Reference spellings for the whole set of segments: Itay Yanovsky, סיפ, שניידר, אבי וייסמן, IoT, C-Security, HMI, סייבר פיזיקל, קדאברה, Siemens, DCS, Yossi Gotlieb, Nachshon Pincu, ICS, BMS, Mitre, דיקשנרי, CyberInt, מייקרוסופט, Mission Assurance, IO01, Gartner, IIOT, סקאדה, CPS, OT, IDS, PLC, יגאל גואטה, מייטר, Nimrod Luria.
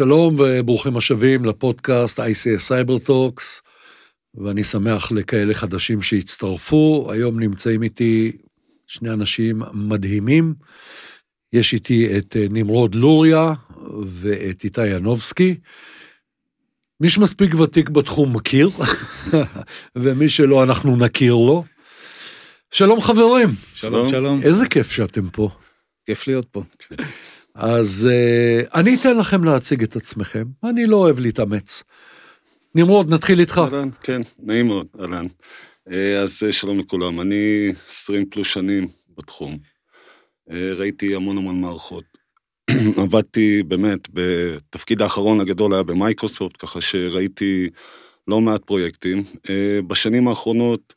שלום וברוכים השבים לפודקאסט ICS CyberTalks, ואני שמח לכאלה חדשים שהצטרפו. היום נמצאים איתי שני אנשים מדהימים. יש איתי את נמרוד לוריה ואת איתי ינובסקי. מי שמספיק ותיק בתחום מכיר, ומי שלא אנחנו נכיר לו. שלום חברים. שלום, שלום. איזה כיף שאתם פה. כיף להיות פה. אז אני אתן לכם להציג את עצמכם, אני לא אוהב להתאמץ. נמרוד, נתחיל איתך. אלן, כן, נעים מאוד, אלן. אז שלום לכולם, אני 20 פלוס שנים בתחום. ראיתי המון המון מערכות. עבדתי באמת, בתפקיד האחרון הגדול היה במייקרוסופט, ככה שראיתי לא מעט פרויקטים. בשנים האחרונות,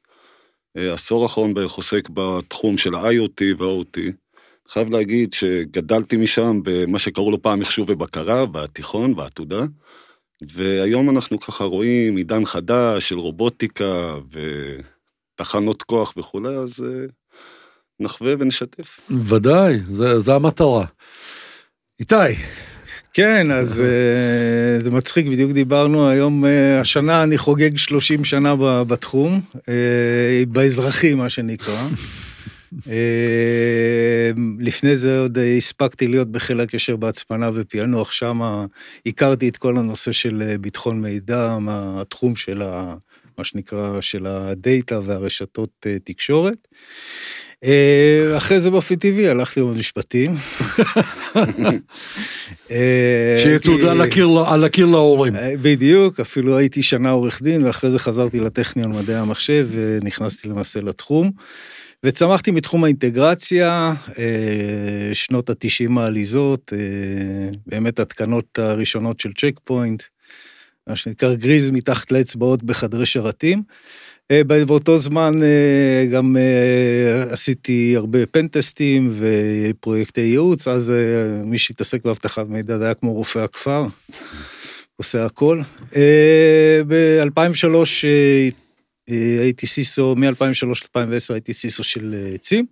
עשור האחרון בערך עוסק בתחום של ה-IoT וה-OT, חייב להגיד שגדלתי משם במה שקראו לו פעם מחשוב ובקרה, בתיכון, בעתודה, והיום אנחנו ככה רואים עידן חדש של רובוטיקה ותחנות כוח וכו', אז נחווה ונשתף. ודאי, זה המטרה. איתי. כן, אז זה מצחיק, בדיוק דיברנו היום, השנה אני חוגג 30 שנה בתחום, באזרחי מה שנקרא, לפני זה עוד הספקתי להיות בחיל הקשר בהצפנה ופיענוח, שם הכרתי את כל הנושא של ביטחון מידע, התחום של מה שנקרא של הדאטה והרשתות תקשורת. אחרי זה באופי טבעי הלכתי במשפטים. שתודה על הקיר להורים. בדיוק, אפילו הייתי שנה עורך דין, ואחרי זה חזרתי לטכניון מדעי המחשב ונכנסתי למעשה לתחום. וצמחתי מתחום האינטגרציה, שנות ה-90 העליזות, באמת התקנות הראשונות של צ'קפוינט, מה שנקרא גריז מתחת לאצבעות בחדרי שרתים. באותו זמן גם עשיתי הרבה פנטסטים ופרויקטי ייעוץ, אז מי שהתעסק בהבטחת מידע היה כמו רופא הכפר, עושה הכל. ב-2003 הייתי סיסו, מ-2003-2010 הייתי סיסו של עצים,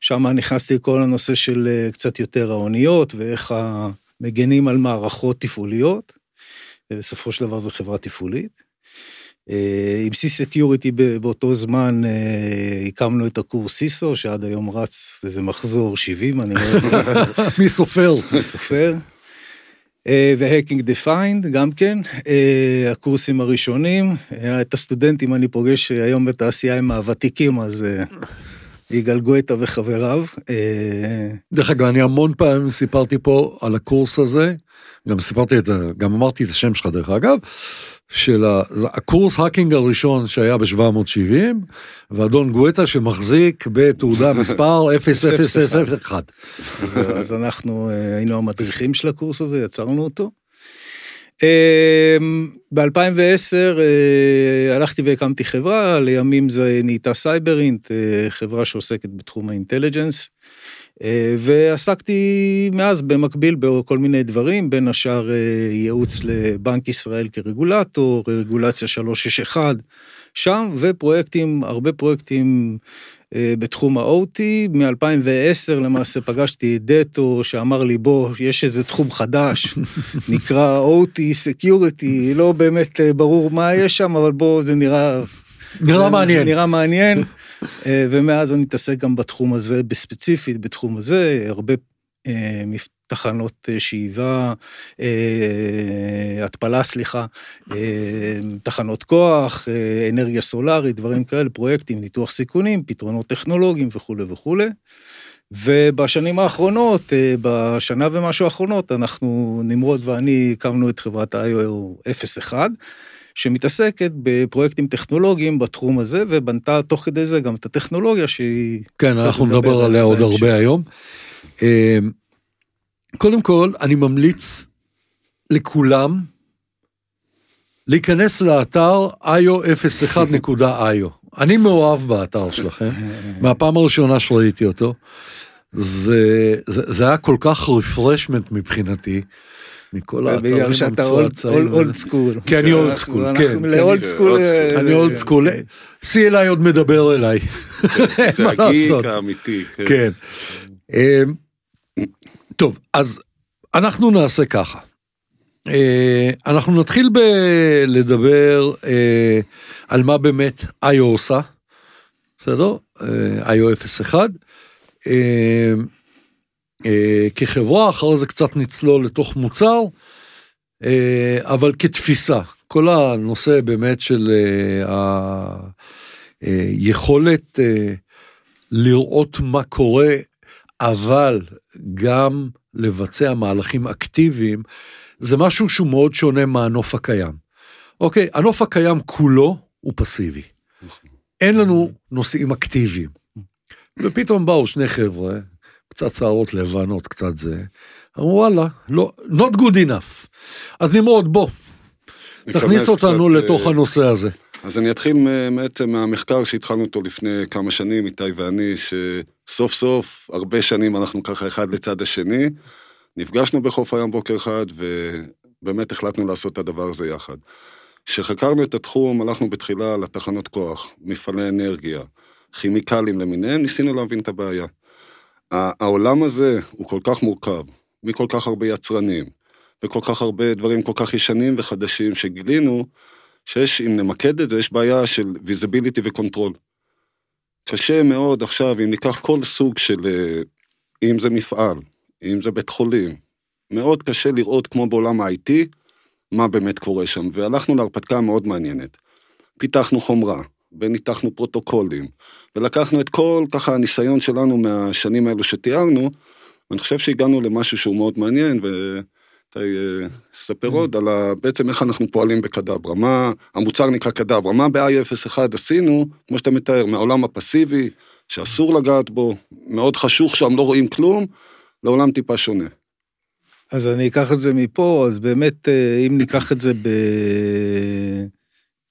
שם נכנסתי לכל הנושא של קצת יותר העוניות, ואיך המגנים על מערכות תפעוליות, בסופו של דבר זה חברה תפעולית. עם C-Security באותו זמן הקמנו את הקורס סיסו, שעד היום רץ איזה מחזור 70, אני אומר. מי סופר? מי סופר. והקינג דיפיינד, גם כן, הקורסים הראשונים, את הסטודנטים אני פוגש היום בתעשייה עם הוותיקים, אז יגאל גואטה וחבריו. דרך אגב, אני המון פעמים סיפרתי פה על הקורס הזה, גם אמרתי את השם שלך דרך אגב, של הקורס האקינג הראשון שהיה ב-770, ואדון גואטה שמחזיק בתעודה מספר 0001. אז אנחנו היינו המדריכים של הקורס הזה, יצרנו אותו. ב-2010 הלכתי והקמתי חברה, לימים זה נהייתה סייברינט, חברה שעוסקת בתחום האינטליג'נס, ועסקתי מאז במקביל בכל מיני דברים, בין השאר ייעוץ לבנק ישראל כרגולטור, רגולציה 361 שם, ופרויקטים, הרבה פרויקטים בתחום ה-OT. מ-2010 למעשה פגשתי דטו שאמר לי, בוא, יש איזה תחום חדש, נקרא OT, Security, לא באמת ברור מה יש שם, אבל בוא, זה נראה מעניין. ומאז אני מתעסק גם בתחום הזה, בספציפית בתחום הזה, הרבה תחנות שאיבה, התפלה, סליחה, תחנות כוח, אנרגיה סולארית, דברים כאלה, פרויקטים, ניתוח סיכונים, פתרונות טכנולוגיים וכו' וכו'. ובשנים האחרונות, בשנה ומשהו האחרונות, אנחנו, נמרוד ואני, הקמנו את חברת IO01, שמתעסקת בפרויקטים טכנולוגיים בתחום הזה, ובנתה תוך כדי זה גם את הטכנולוגיה שהיא... כן, אנחנו נדבר עליה עוד הרבה היום. קודם כל, אני ממליץ לכולם להיכנס לאתר io01.io. אני מאוהב באתר שלכם, מהפעם הראשונה שראיתי אותו. זה היה כל כך רפרשמנט מבחינתי, מכל האתרים המצועצעים. אולד סקול. כי אני אולד סקול, כן. לאולד סקול. אני אולד סקול. סי אליי עוד מדבר אליי. זה הגיק האמיתי. כן. טוב, אז אנחנו נעשה ככה. אנחנו נתחיל לדבר על מה באמת IO עושה, בסדר? IO01, כחברה, אחרי זה קצת נצלול לתוך מוצר, אבל כתפיסה, כל הנושא באמת של היכולת לראות מה קורה, אבל גם לבצע מהלכים אקטיביים, זה משהו שהוא מאוד שונה מהנוף הקיים. אוקיי, הנוף הקיים כולו הוא פסיבי. אין לנו נושאים אקטיביים. ופתאום באו שני חבר'ה, קצת שערות לבנות, קצת זה, אמרו וואלה, לא, not good enough. אז נמרוד, בוא, תכניס אותנו לתוך הנושא הזה. אז אני אתחיל בעצם מהמחקר שהתחלנו אותו לפני כמה שנים, איתי ואני, שסוף סוף, הרבה שנים אנחנו ככה אחד לצד השני, נפגשנו בחוף הים בוקר אחד, ובאמת החלטנו לעשות את הדבר הזה יחד. כשחקרנו את התחום, הלכנו בתחילה לתחנות כוח, מפעלי אנרגיה, כימיקלים למיניהם, ניסינו להבין את הבעיה. העולם הזה הוא כל כך מורכב, מכל כך הרבה יצרנים, וכל כך הרבה דברים כל כך ישנים וחדשים שגילינו, שיש, אם נמקד את זה, יש בעיה של visibility ו-control. קשה מאוד עכשיו, אם ניקח כל סוג של, אם זה מפעל, אם זה בית חולים, מאוד קשה לראות כמו בעולם ה-IT, מה באמת קורה שם, והלכנו להרפתקה מאוד מעניינת. פיתחנו חומרה, וניתחנו פרוטוקולים, ולקחנו את כל ככה הניסיון שלנו מהשנים האלו שתיארנו, ואני חושב שהגענו למשהו שהוא מאוד מעניין, ספר עוד על בעצם איך אנחנו פועלים בקדאברה, מה, המוצר נקרא קדאברה, מה ב-I01 עשינו, כמו שאתה מתאר, מהעולם הפסיבי, שאסור לגעת בו, מאוד חשוך שם, לא רואים כלום, לעולם טיפה שונה. אז אני אקח את זה מפה, אז באמת, אם ניקח את זה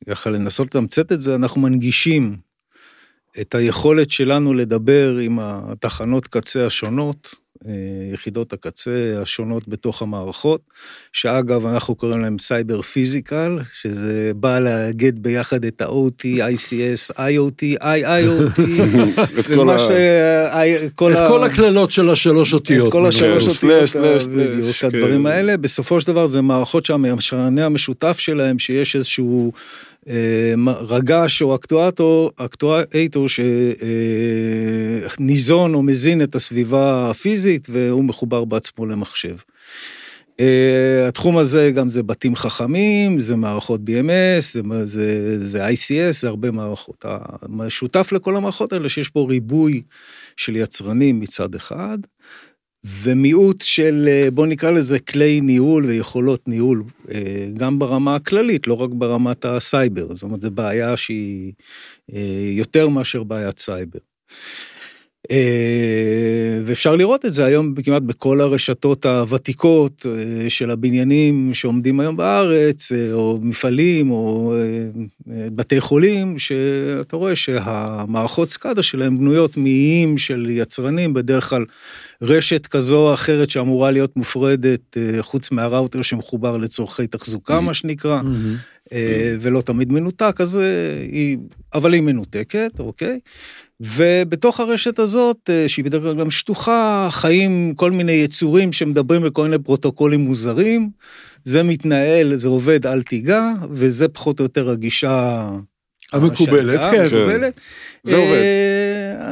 ככה לנסות להמצאת את זה, אנחנו מנגישים את היכולת שלנו לדבר עם התחנות קצה השונות, יחידות הקצה השונות בתוך המערכות, שאגב אנחנו קוראים להם סייבר פיזיקל, שזה בא להגד ביחד את ה-OT, ICS, IOT, IIOT, את כל הכללות של השלוש אותיות. את כל השלוש אותיות, בדיוק, הדברים האלה, בסופו של דבר זה מערכות שהמשרני המשותף שלהם, שיש איזשהו רגש או אקטואטור שניזון או מזין את הסביבה הפיזית, והוא מחובר בעצמו למחשב. התחום הזה גם זה בתים חכמים, זה מערכות BMS, זה ICS, זה הרבה מערכות. המשותף לכל המערכות האלה שיש פה ריבוי של יצרנים מצד אחד, ומיעוט של, בוא נקרא לזה, כלי ניהול ויכולות ניהול, גם ברמה הכללית, לא רק ברמת הסייבר, זאת אומרת, זו בעיה שהיא יותר מאשר בעיית סייבר. ואפשר לראות את זה היום כמעט בכל הרשתות הוותיקות של הבניינים שעומדים היום בארץ, או מפעלים, או בתי חולים, שאתה רואה שהמערכות סקאדה שלהם בנויות מאיים של יצרנים, בדרך כלל רשת כזו או אחרת שאמורה להיות מופרדת, חוץ מהראוטר שמחובר לצורכי תחזוקה, מה שנקרא, ולא תמיד מנותק, אז אבל היא מנותקת, אוקיי? ובתוך הרשת הזאת, שהיא בדרך כלל גם שטוחה, חיים כל מיני יצורים שמדברים בכל מיני פרוטוקולים מוזרים, זה מתנהל, זה עובד על תיגה, וזה פחות או יותר הגישה המקובלת, כן. זה עובד.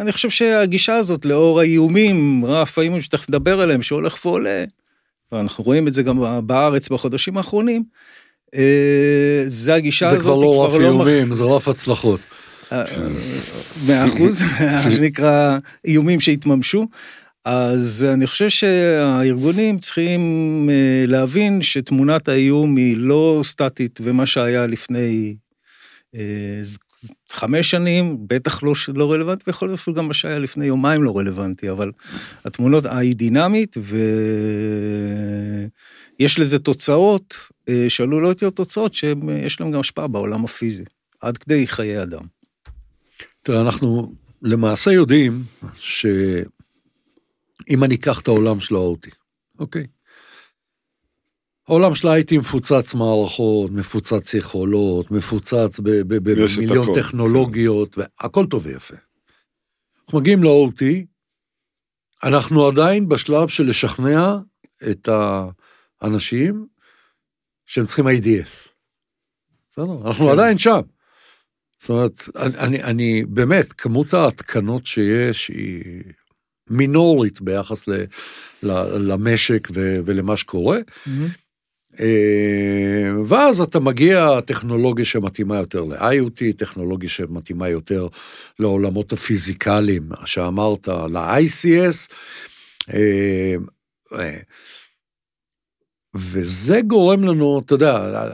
אני חושב שהגישה הזאת, לאור האיומים, רף האיומים שתכף נדבר עליהם, שהולך ועולה, ואנחנו רואים את זה גם בארץ בחודשים האחרונים, זה הגישה הזאת. זה כבר לא רף איומים, זה רף הצלחות. 100%, שנקרא איומים שהתממשו, אז אני חושב שהארגונים צריכים להבין שתמונת האיום היא לא סטטית, ומה שהיה לפני 5 שנים, בטח לא רלוונטי, ויכול להיות גם מה שהיה לפני יומיים לא רלוונטי, אבל התמונות היא דינמית, ויש לזה תוצאות, שעלולות להיות תוצאות, שיש להם גם השפעה בעולם הפיזי, עד כדי חיי אדם. אנחנו למעשה יודעים שאם אני אקח את העולם של ה-OT, אוקיי? העולם של ה-IT מפוצץ מערכות, מפוצץ יכולות, מפוצץ במיליון טכנולוגיות, והכל טוב ויפה. אנחנו מגיעים ל-OT, אנחנו עדיין בשלב של לשכנע את האנשים שהם צריכים IDS. בסדר? אנחנו עדיין שם. זאת אומרת, אני באמת, כמות ההתקנות שיש היא מינורית ביחס למשק ולמה שקורה, ואז אתה מגיע טכנולוגיה שמתאימה יותר ל-IoT, טכנולוגיה שמתאימה יותר לעולמות הפיזיקליים, שאמרת, ל-ICS, וזה גורם לנו, אתה יודע,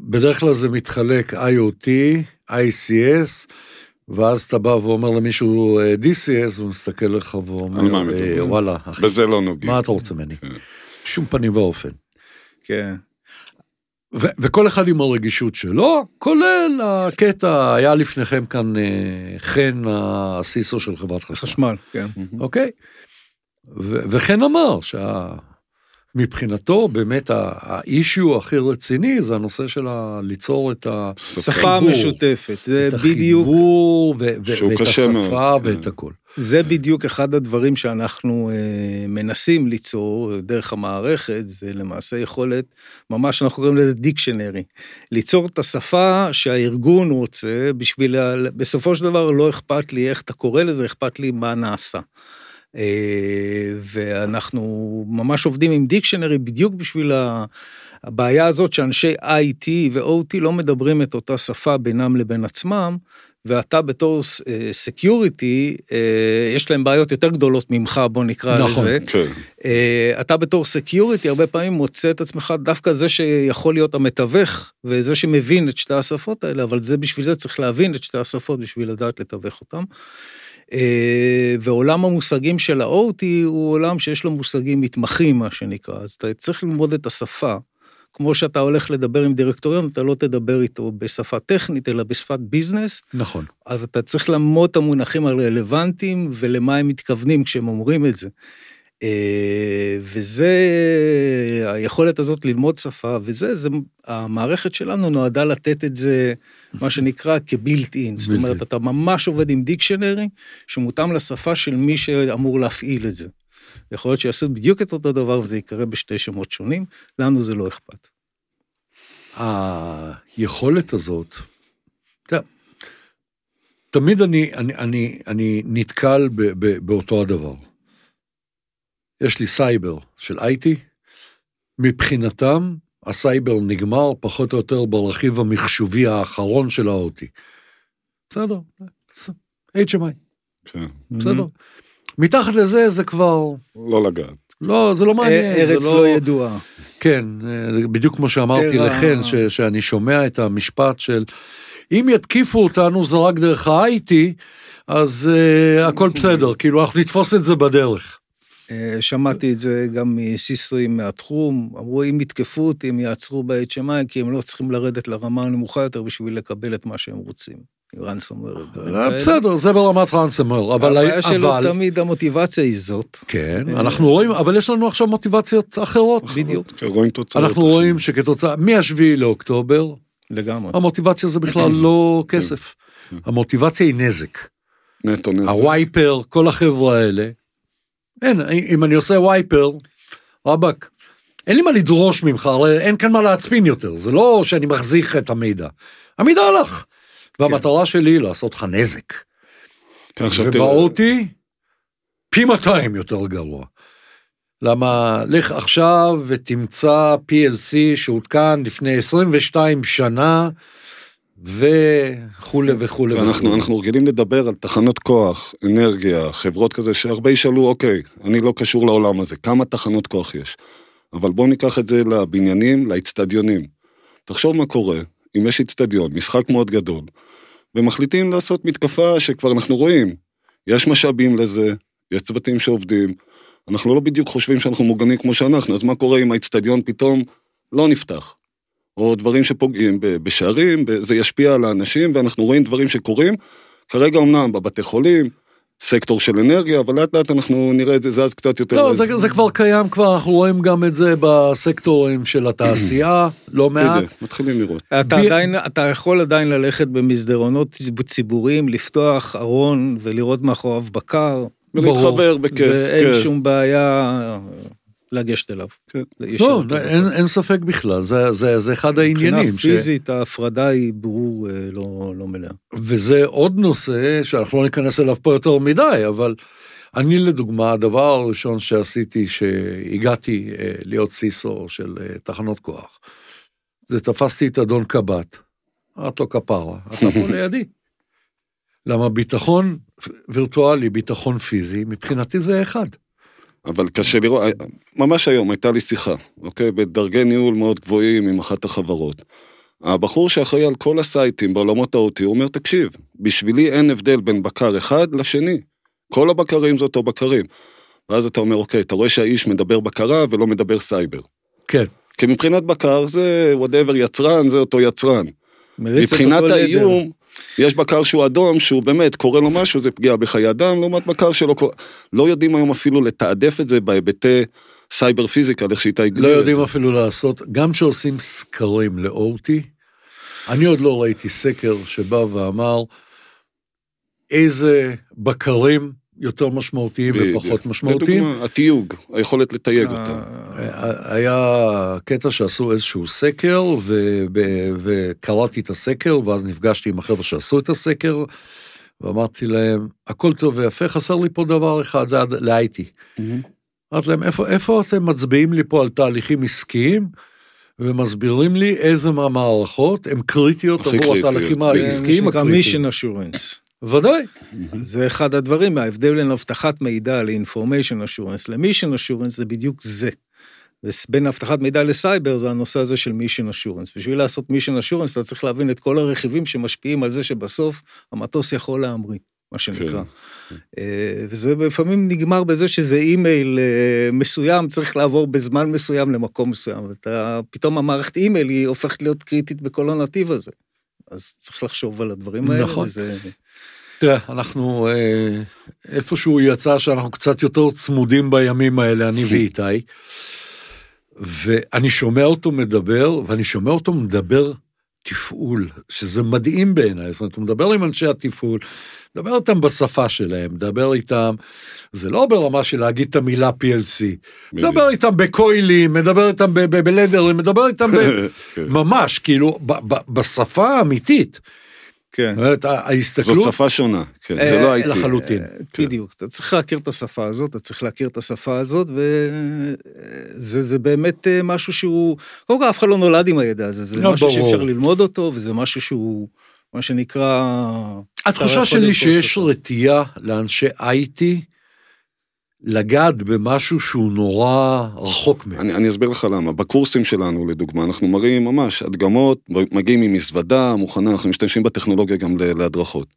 בדרך כלל זה מתחלק IoT, ICS, ואז אתה בא ואומר למישהו DCS, ומסתכל לך ואומר, וואלה, אחי, בזה לא נוגע. מה אתה רוצה ממני? שום פנים ואופן. כן. וכל אחד עם הרגישות שלו, כולל הקטע, היה לפניכם כאן חן הסיסו של חברת חשמל. כן. אוקיי? וכן אמר שה... מבחינתו, באמת, האישיו הכי רציני, זה הנושא של ליצור את השפה המשותפת. זה בדיוק... את החיבור, ואת השפה, ואת הכל. זה בדיוק אחד הדברים שאנחנו מנסים ליצור דרך המערכת, זה למעשה יכולת, ממש אנחנו קוראים לזה דיקשנרי, ליצור את השפה שהארגון רוצה, בשביל, בסופו של דבר לא אכפת לי איך אתה קורא לזה, אכפת לי מה נעשה. ואנחנו ממש עובדים עם דיקשנרי בדיוק בשביל הבעיה הזאת שאנשי IT ו-OT לא מדברים את אותה שפה בינם לבין עצמם, ואתה בתור סקיוריטי, יש להם בעיות יותר גדולות ממך, בוא נקרא לזה. אתה בתור סקיוריטי הרבה פעמים מוצא את עצמך דווקא זה שיכול להיות המתווך, וזה שמבין את שתי השפות האלה, אבל זה בשביל זה צריך להבין את שתי השפות בשביל לדעת לתווך אותם. ועולם המושגים של ה-OT הוא עולם שיש לו מושגים מתמחים, מה שנקרא, אז אתה צריך ללמוד את השפה, כמו שאתה הולך לדבר עם דירקטוריון, אתה לא תדבר איתו בשפה טכנית, אלא בשפת ביזנס. נכון. אז אתה צריך ללמוד את המונחים הרלוונטיים, ולמה הם מתכוונים כשהם אומרים את זה. וזה, היכולת הזאת ללמוד שפה, וזה, המערכת שלנו נועדה לתת את זה, מה שנקרא כבילט אין, זאת אומרת, אתה ממש עובד עם דיקשנרי, שמותאם לשפה של מי שאמור להפעיל את זה. יכול להיות שיעשו בדיוק את אותו דבר, וזה יקרה בשתי שמות שונים, לנו זה לא אכפת. היכולת הזאת, תמיד אני נתקל באותו הדבר. יש לי סייבר של IT, מבחינתם הסייבר נגמר פחות או יותר ברכיב המחשובי האחרון של ה-OT. בסדר, HMI. בסדר. מתחת לזה זה כבר... לא לגעת. לא, זה לא מעניין. ארץ לא ידועה. כן, בדיוק כמו שאמרתי לכן, שאני שומע את המשפט של, אם יתקיפו אותנו זה רק דרך ה-IT, אז הכל בסדר, כאילו אנחנו נתפוס את זה בדרך. שמעתי את זה גם מסיסויים מהתחום, אמרו אם יתקפו אותי, הם יעצרו ב-HMI, כי הם לא צריכים לרדת לרמה הנמוכה יותר בשביל לקבל את מה שהם רוצים. רנסומר. בסדר, זה ברמת רנסומר, אבל... הבעיה שלו תמיד המוטיבציה היא זאת. כן, אנחנו רואים, אבל יש לנו עכשיו מוטיבציות אחרות. בדיוק. רואים תוצאות. אנחנו רואים שכתוצאה, מהשביעי לאוקטובר, לגמרי. המוטיבציה זה בכלל לא כסף. המוטיבציה היא נזק. נטו נזק. הווייפר, כל החברה האלה, אין, אם אני עושה וייפר, רבק, אין לי מה לדרוש ממך, הרי אין כאן מה להצפין יותר, זה לא שאני מחזיק את המידע. המידע הלך, כן. והמטרה שלי היא לעשות לך נזק. כן, ובאותי, פי 200 יותר גרוע. למה, לך עכשיו ותמצא PLC שהותקן לפני 22 שנה, וכולי וכולי. אנחנו רגילים לדבר על תחנות כוח, אנרגיה, חברות כזה, שהרבה ישאלו, אוקיי, אני לא קשור לעולם הזה, כמה תחנות כוח יש? אבל בואו ניקח את זה לבניינים, לאצטדיונים. תחשוב מה קורה, אם יש אצטדיון, משחק מאוד גדול, ומחליטים לעשות מתקפה שכבר אנחנו רואים, יש משאבים לזה, יש צוותים שעובדים, אנחנו לא בדיוק חושבים שאנחנו מוגנים כמו שאנחנו, אז מה קורה אם האצטדיון פתאום לא נפתח? או דברים שפוגעים בשערים, זה ישפיע על האנשים, ואנחנו רואים דברים שקורים, כרגע אמנם בבתי חולים, סקטור של אנרגיה, אבל לאט לאט אנחנו נראה את זה, זה אז קצת יותר... לא, זה כבר קיים כבר, אנחנו רואים גם את זה בסקטורים של התעשייה, לא מעט. מתחילים לראות. אתה יכול עדיין ללכת במסדרונות ציבוריים, לפתוח ארון ולראות מאחוריו בקר. ולהתחבר בכיף. ואין שום בעיה... לגשת אליו. לא, אין ספק בכלל, זה אחד העניינים. מבחינה פיזית, ההפרדה היא ברור לא מלאה. וזה עוד נושא שאנחנו לא ניכנס אליו פה יותר מדי, אבל אני לדוגמה, הדבר הראשון שעשיתי, שהגעתי להיות סיסו של תחנות כוח, זה תפסתי את אדון קבט, את לא כפרה, אתה פה לידי. למה ביטחון וירטואלי, ביטחון פיזי, מבחינתי זה אחד. אבל קשה לראות, ממש היום הייתה לי שיחה, אוקיי? בדרגי ניהול מאוד גבוהים עם אחת החברות. הבחור שאחראי על כל הסייטים בעולמות ה-OT, הוא אומר, תקשיב, בשבילי אין הבדל בין בקר אחד לשני. כל הבקרים זה אותו בקרים. ואז אתה אומר, אוקיי, אתה רואה שהאיש מדבר בקרה ולא מדבר סייבר. כן. כי מבחינת בקר זה whatever יצרן, זה אותו יצרן. מבחינת האיום... לידר. יש בקר שהוא אדום, שהוא באמת קורא לו משהו, זה פגיעה בחיי אדם, לעומת בקר שלא קורא, לא יודעים היום אפילו לתעדף את זה בהיבטי סייבר פיזיקה, לא יודעים אפילו לעשות, גם שעושים סקרים ל-OT, אני עוד לא ראיתי סקר שבא ואמר, איזה בקרים יותר משמעותיים ופחות משמעותיים. לדוגמה, התיוג, היכולת לתייג אותם. היה קטע שעשו איזשהו סקר, וקראתי את הסקר, ואז נפגשתי עם החבר'ה שעשו את הסקר, ואמרתי להם, הכל טוב ויפה, חסר לי פה דבר אחד, זה ל-IT. אמרתי להם, איפה אתם מצביעים לי פה על תהליכים עסקיים, ומסבירים לי איזה מהמערכות, הן קריטיות עבור התהליכים העסקיים הקריטיים. Mission Assurance. ודאי. זה אחד הדברים, ההבדל בין הבטחת מידע ל-information assurance, ל-mission assurance זה בדיוק זה. ובין הבטחת מידע לסייבר זה הנושא הזה של mission assurance. בשביל לעשות mission assurance אתה צריך להבין את כל הרכיבים שמשפיעים על זה שבסוף המטוס יכול להמריא, מה שנקרא. וזה לפעמים נגמר בזה שזה אימייל מסוים, צריך לעבור בזמן מסוים למקום מסוים. פתאום המערכת אימייל היא הופכת להיות קריטית בכל הנתיב הזה. אז צריך לחשוב על הדברים האלה. נכון. תראה, אנחנו, איפשהו יצא שאנחנו קצת יותר צמודים בימים האלה, אני ואיתי, ואני שומע אותו מדבר, ואני שומע אותו מדבר תפעול, שזה מדהים בעיניי, זאת אומרת, הוא מדבר עם אנשי התפעול, מדבר איתם בשפה שלהם, מדבר איתם, זה לא ברמה של להגיד את המילה PLC, מדבר איתם בקוילים, מדבר איתם בלדרים, מדבר איתם ממש, כאילו, בשפה האמיתית, כן. זאת שפה שונה, זה לא הייתי. לחלוטין. בדיוק, אתה צריך להכיר את השפה הזאת, אתה צריך להכיר את השפה הזאת, וזה באמת משהו שהוא, קודם כל אף אחד לא נולד עם הידע הזה, זה משהו שאפשר ללמוד אותו, וזה משהו שהוא, מה שנקרא... התחושה שלי שיש רתיעה לאנשי IT, לגעת במשהו שהוא נורא רחוק מהם. אני אסביר לך למה, בקורסים שלנו לדוגמה, אנחנו מראים ממש הדגמות, מגיעים עם מזוודה, מוכנה, אנחנו משתמשים בטכנולוגיה גם להדרכות.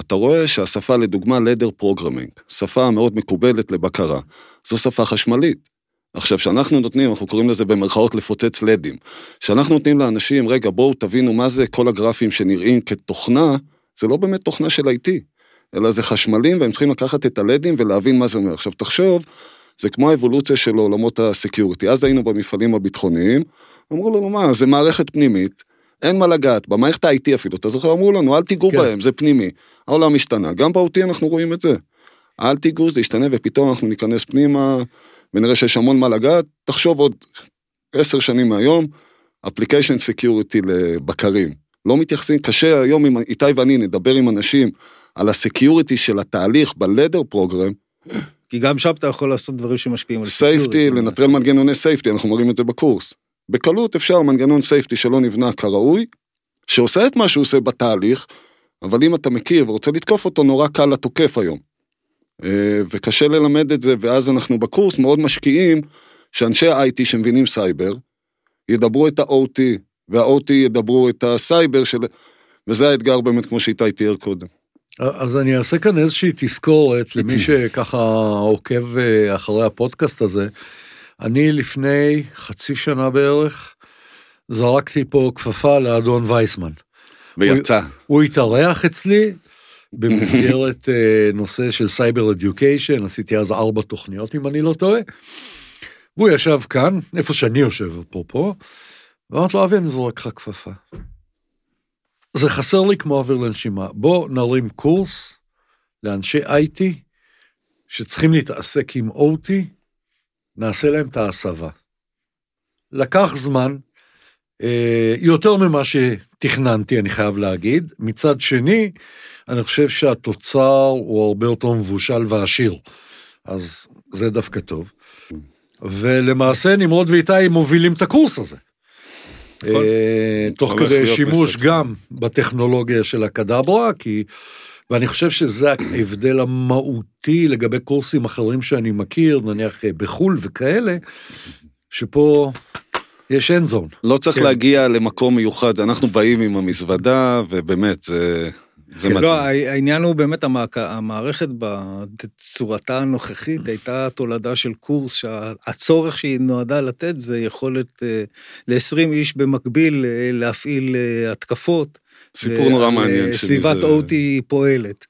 אתה רואה שהשפה לדוגמה לדר פרוגרמינג, שפה מאוד מקובלת לבקרה, זו שפה חשמלית. עכשיו שאנחנו נותנים, אנחנו קוראים לזה במרכאות לפוצץ לדים, שאנחנו נותנים לאנשים, רגע בואו תבינו מה זה כל הגרפים שנראים כתוכנה, זה לא באמת תוכנה של IT. אלא זה חשמלים, והם צריכים לקחת את הלדים ולהבין מה זה אומר. עכשיו תחשוב, זה כמו האבולוציה של עולמות הסקיוריטי. אז היינו במפעלים הביטחוניים, אמרו לנו, מה, זה מערכת פנימית, אין מה לגעת, במערכת ה-IT אפילו, אתה זוכר, אמרו לנו, אל תיגעו בהם, זה פנימי. העולם השתנה, גם ב-OT אנחנו רואים את זה. אל תיגעו, זה ישתנה, ופתאום אנחנו ניכנס פנימה, ונראה שיש המון מה לגעת, תחשוב עוד 10 שנים מהיום, אפליקיישן סקיוריטי לבקרים. לא מתייחסים, קשה היום עם איתי ואני נדבר עם אנשים, על הסקיוריטי של התהליך בלדר פרוגרם. כי גם שם אתה יכול לעשות דברים שמשפיעים על סקיוריטי. סייפטי, לנטרל מנגנוני סייפטי, אנחנו מראים את זה בקורס. בקלות אפשר מנגנון סייפטי שלא נבנה כראוי, שעושה את מה שהוא עושה בתהליך, אבל אם אתה מכיר ורוצה לתקוף אותו, נורא קל לתוקף היום. וקשה ללמד את זה, ואז אנחנו בקורס מאוד משקיעים, שאנשי IT שמבינים סייבר, ידברו את ה-OT, וה-OT ידברו את הסייבר של... וזה האתגר באמת כמו שאיתי תיאר קודם. אז אני אעשה כאן איזושהי תזכורת למי שככה עוקב אחרי הפודקאסט הזה. אני לפני חצי שנה בערך, זרקתי פה כפפה לאדון וייסמן. ויצא. הוא התארח אצלי במסגרת נושא של סייבר אדיוקיישן, עשיתי אז 4 תוכניות אם אני לא טועה. הוא ישב כאן, איפה שאני יושב פה, ואמרתי לו, אבי אני זרק לך כפפה. זה חסר לי כמו אוויר לנשימה. בוא נרים קורס לאנשי IT, שצריכים להתעסק עם OT, נעשה להם את ההסבה. לקח זמן, יותר ממה שתכננתי, אני חייב להגיד. מצד שני, אני חושב שהתוצר הוא הרבה יותר מבושל ועשיר. אז זה דווקא טוב. ולמעשה נמרוד ואיתי מובילים את הקורס הזה. תוך כדי שימוש גם בטכנולוגיה של הקדאברה, כי... ואני חושב שזה ההבדל המהותי לגבי קורסים אחרים שאני מכיר, נניח בחול וכאלה, שפה יש אין זון. לא צריך להגיע למקום מיוחד, אנחנו באים עם המזוודה, ובאמת זה מדהים. לא, העניין הוא באמת, המערכת בצורתה הנוכחית, הייתה תולדה של קורס, שהצורך שהיא נועדה לתת, זה יכולת ל-20 איש במקביל, להפעיל התקפות, סיפור נורא מעניין. סביבת OT פועלת.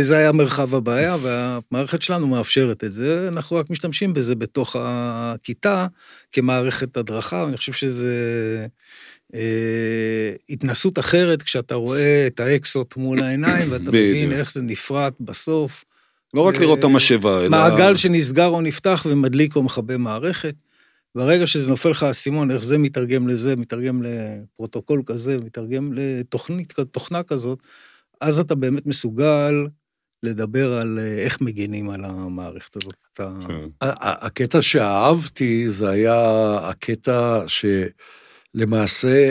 זה היה מרחב הבעיה, והמערכת שלנו מאפשרת את זה, אנחנו רק משתמשים בזה בתוך הכיתה, כמערכת הדרכה, ואני חושב שזה התנסות אחרת, כשאתה רואה את האקסות מול העיניים, ואתה מבין איך זה נפרט בסוף. לא רק לראות את המשאבה, אלא... מעגל שנסגר או נפתח, ומדליק או מחבא מערכת, ברגע שזה נופל לך הסימון, איך זה מתרגם לזה, מתרגם לפרוטוקול כזה, מתרגם לתוכנית, תוכנה כזאת, אז אתה באמת מסוגל לדבר על איך מגנים על המערכת הזאת. הקטע שאהבתי, זה היה הקטע שלמעשה,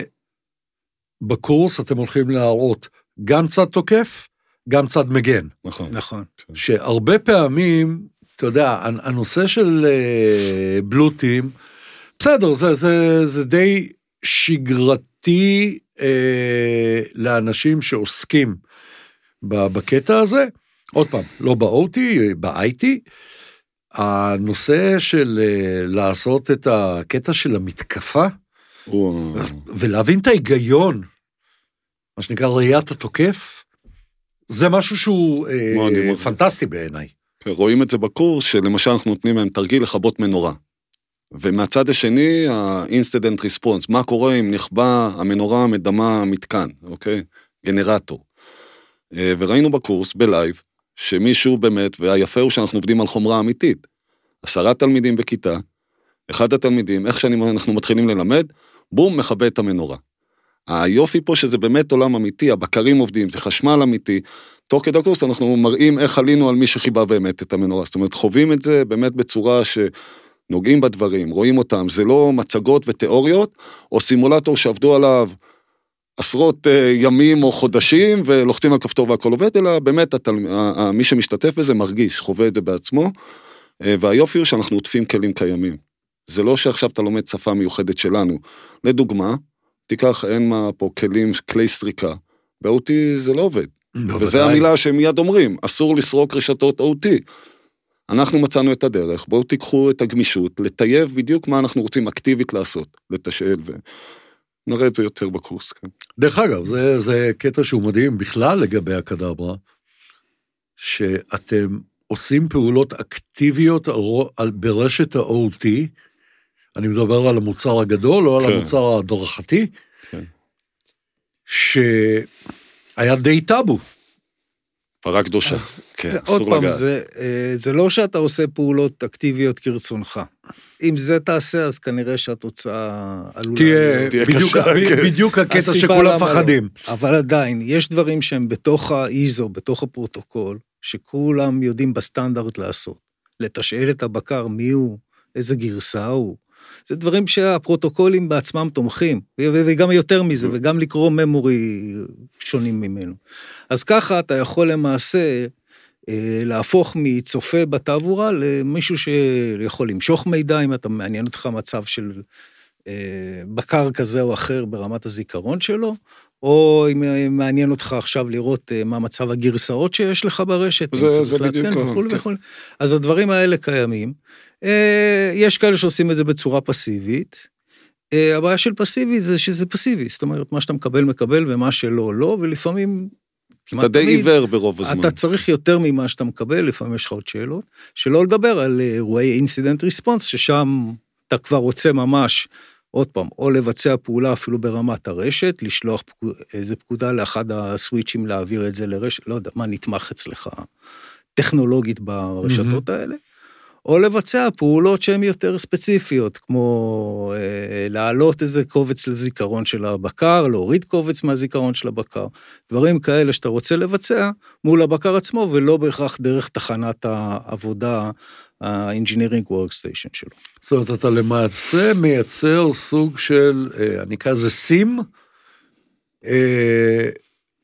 בקורס אתם הולכים להראות גם צד תוקף, גם צד מגן. נכון. שהרבה פעמים, אתה יודע, הנושא של בלוטים, בסדר, זה די שגרתי לאנשים שעוסקים בקטע הזה, עוד פעם, לא ב-OT, ב-IT, הנושא של לעשות את הקטע של המתקפה, ולהבין את ההיגיון, מה שנקרא ראיית התוקף, זה משהו שהוא פנטסטי בעיניי. רואים את זה בקורס, שלמשל אנחנו נותנים להם תרגיל לחבות מנורה. ומהצד השני, ה-incident response, מה קורה אם נכבה המנורה מדמה מתקן, אוקיי? גנרטור. וראינו בקורס, בלייב, שמישהו באמת, והיפה הוא שאנחנו עובדים על חומרה אמיתית. 10 תלמידים בכיתה, 1 התלמידים, איך שאנחנו מתחילים ללמד, בום, מכבה את המנורה. היופי פה שזה באמת עולם אמיתי, הבקרים עובדים, זה חשמל אמיתי, תוך כדי הקורס אנחנו מראים איך עלינו על מי שחיבה באמת את המנורה, זאת אומרת, חווים את זה באמת בצורה שנוגעים בדברים, רואים אותם, זה לא מצגות ותיאוריות, או סימולטור שעבדו עליו עשרות ימים או חודשים, ולוחצים על כפתור והכל עובד, אלא באמת מי שמשתתף בזה מרגיש, חווה את זה בעצמו, והיופי הוא שאנחנו עוטפים כלים קיימים, זה לא שעכשיו אתה לומד שפה מיוחדת שלנו, לדוגמה, תיקח אין מה פה כלים, כלי סריקה, באותי זה לא עובד, וזו המילה שמיד אומרים, אסור לסרוק רשתות OT. אנחנו מצאנו את הדרך, בואו תיקחו את הגמישות, לטייב בדיוק מה אנחנו רוצים אקטיבית לעשות, לתשאל ונראה את זה יותר בקורס. דרך אגב, זה קטע שהוא מדהים בכלל לגבי הקדאברה, שאתם עושים פעולות אקטיביות ברשת ה-OT, אני מדבר על המוצר הגדול, או על המוצר הדרכתי, ש... היה די טאבו. פרה קדושה. עוד פעם, זה לא שאתה עושה פעולות אקטיביות כרצונך. אם זה תעשה, אז כנראה שהתוצאה עלולה... תהיה קשה. בדיוק הקטע שכולם פחדים. אבל עדיין, יש דברים שהם בתוך האיזו, בתוך הפרוטוקול, שכולם יודעים בסטנדרט לעשות. לתשאל את הבקר מי הוא, איזה גרסה הוא. זה דברים שהפרוטוקולים בעצמם תומכים, וגם יותר מזה, וגם לקרוא ממורי שונים ממנו. אז ככה אתה יכול למעשה להפוך מצופה בתעבורה למישהו שיכול למשוך מידע, אם אתה מעניין אותך מצב של בקר כזה או אחר ברמת הזיכרון שלו, או אם מעניין אותך עכשיו לראות מה מצב הגרסאות שיש לך ברשת, זה בדיוק ככה. אז הדברים האלה קיימים, יש כאלה שעושים את זה בצורה פסיבית, הבעיה של פסיבי זה שזה פסיבי, זאת אומרת, מה שאתה מקבל, ומה שלא, לא, ולפעמים, אתה די עיוור ברוב הזמן. אתה צריך יותר ממה שאתה מקבל, לפעמים יש לך עוד שאלות, שלא לדבר על אירועי אינסידנט ריספונס, ששם אתה כבר רוצה ממש, עוד פעם, או לבצע פעולה אפילו ברמת הרשת, לשלוח איזה פקודה לאחד הסוויצ'ים, להעביר את זה לרשת, לא יודע, מה נתמך אצלך טכנולוגית ברשתות האלה, או לבצע פעולות שהן יותר ספציפיות, כמו להעלות איזה קובץ לזיכרון של הבקר, להוריד קובץ מהזיכרון של הבקר, דברים כאלה שאתה רוצה לבצע מול הבקר עצמו, ולא בהכרח דרך תחנת העבודה, ה-engineering workstation שלו. זאת אומרת, אתה למעשה מייצר סוג של, אני קרא זה סים,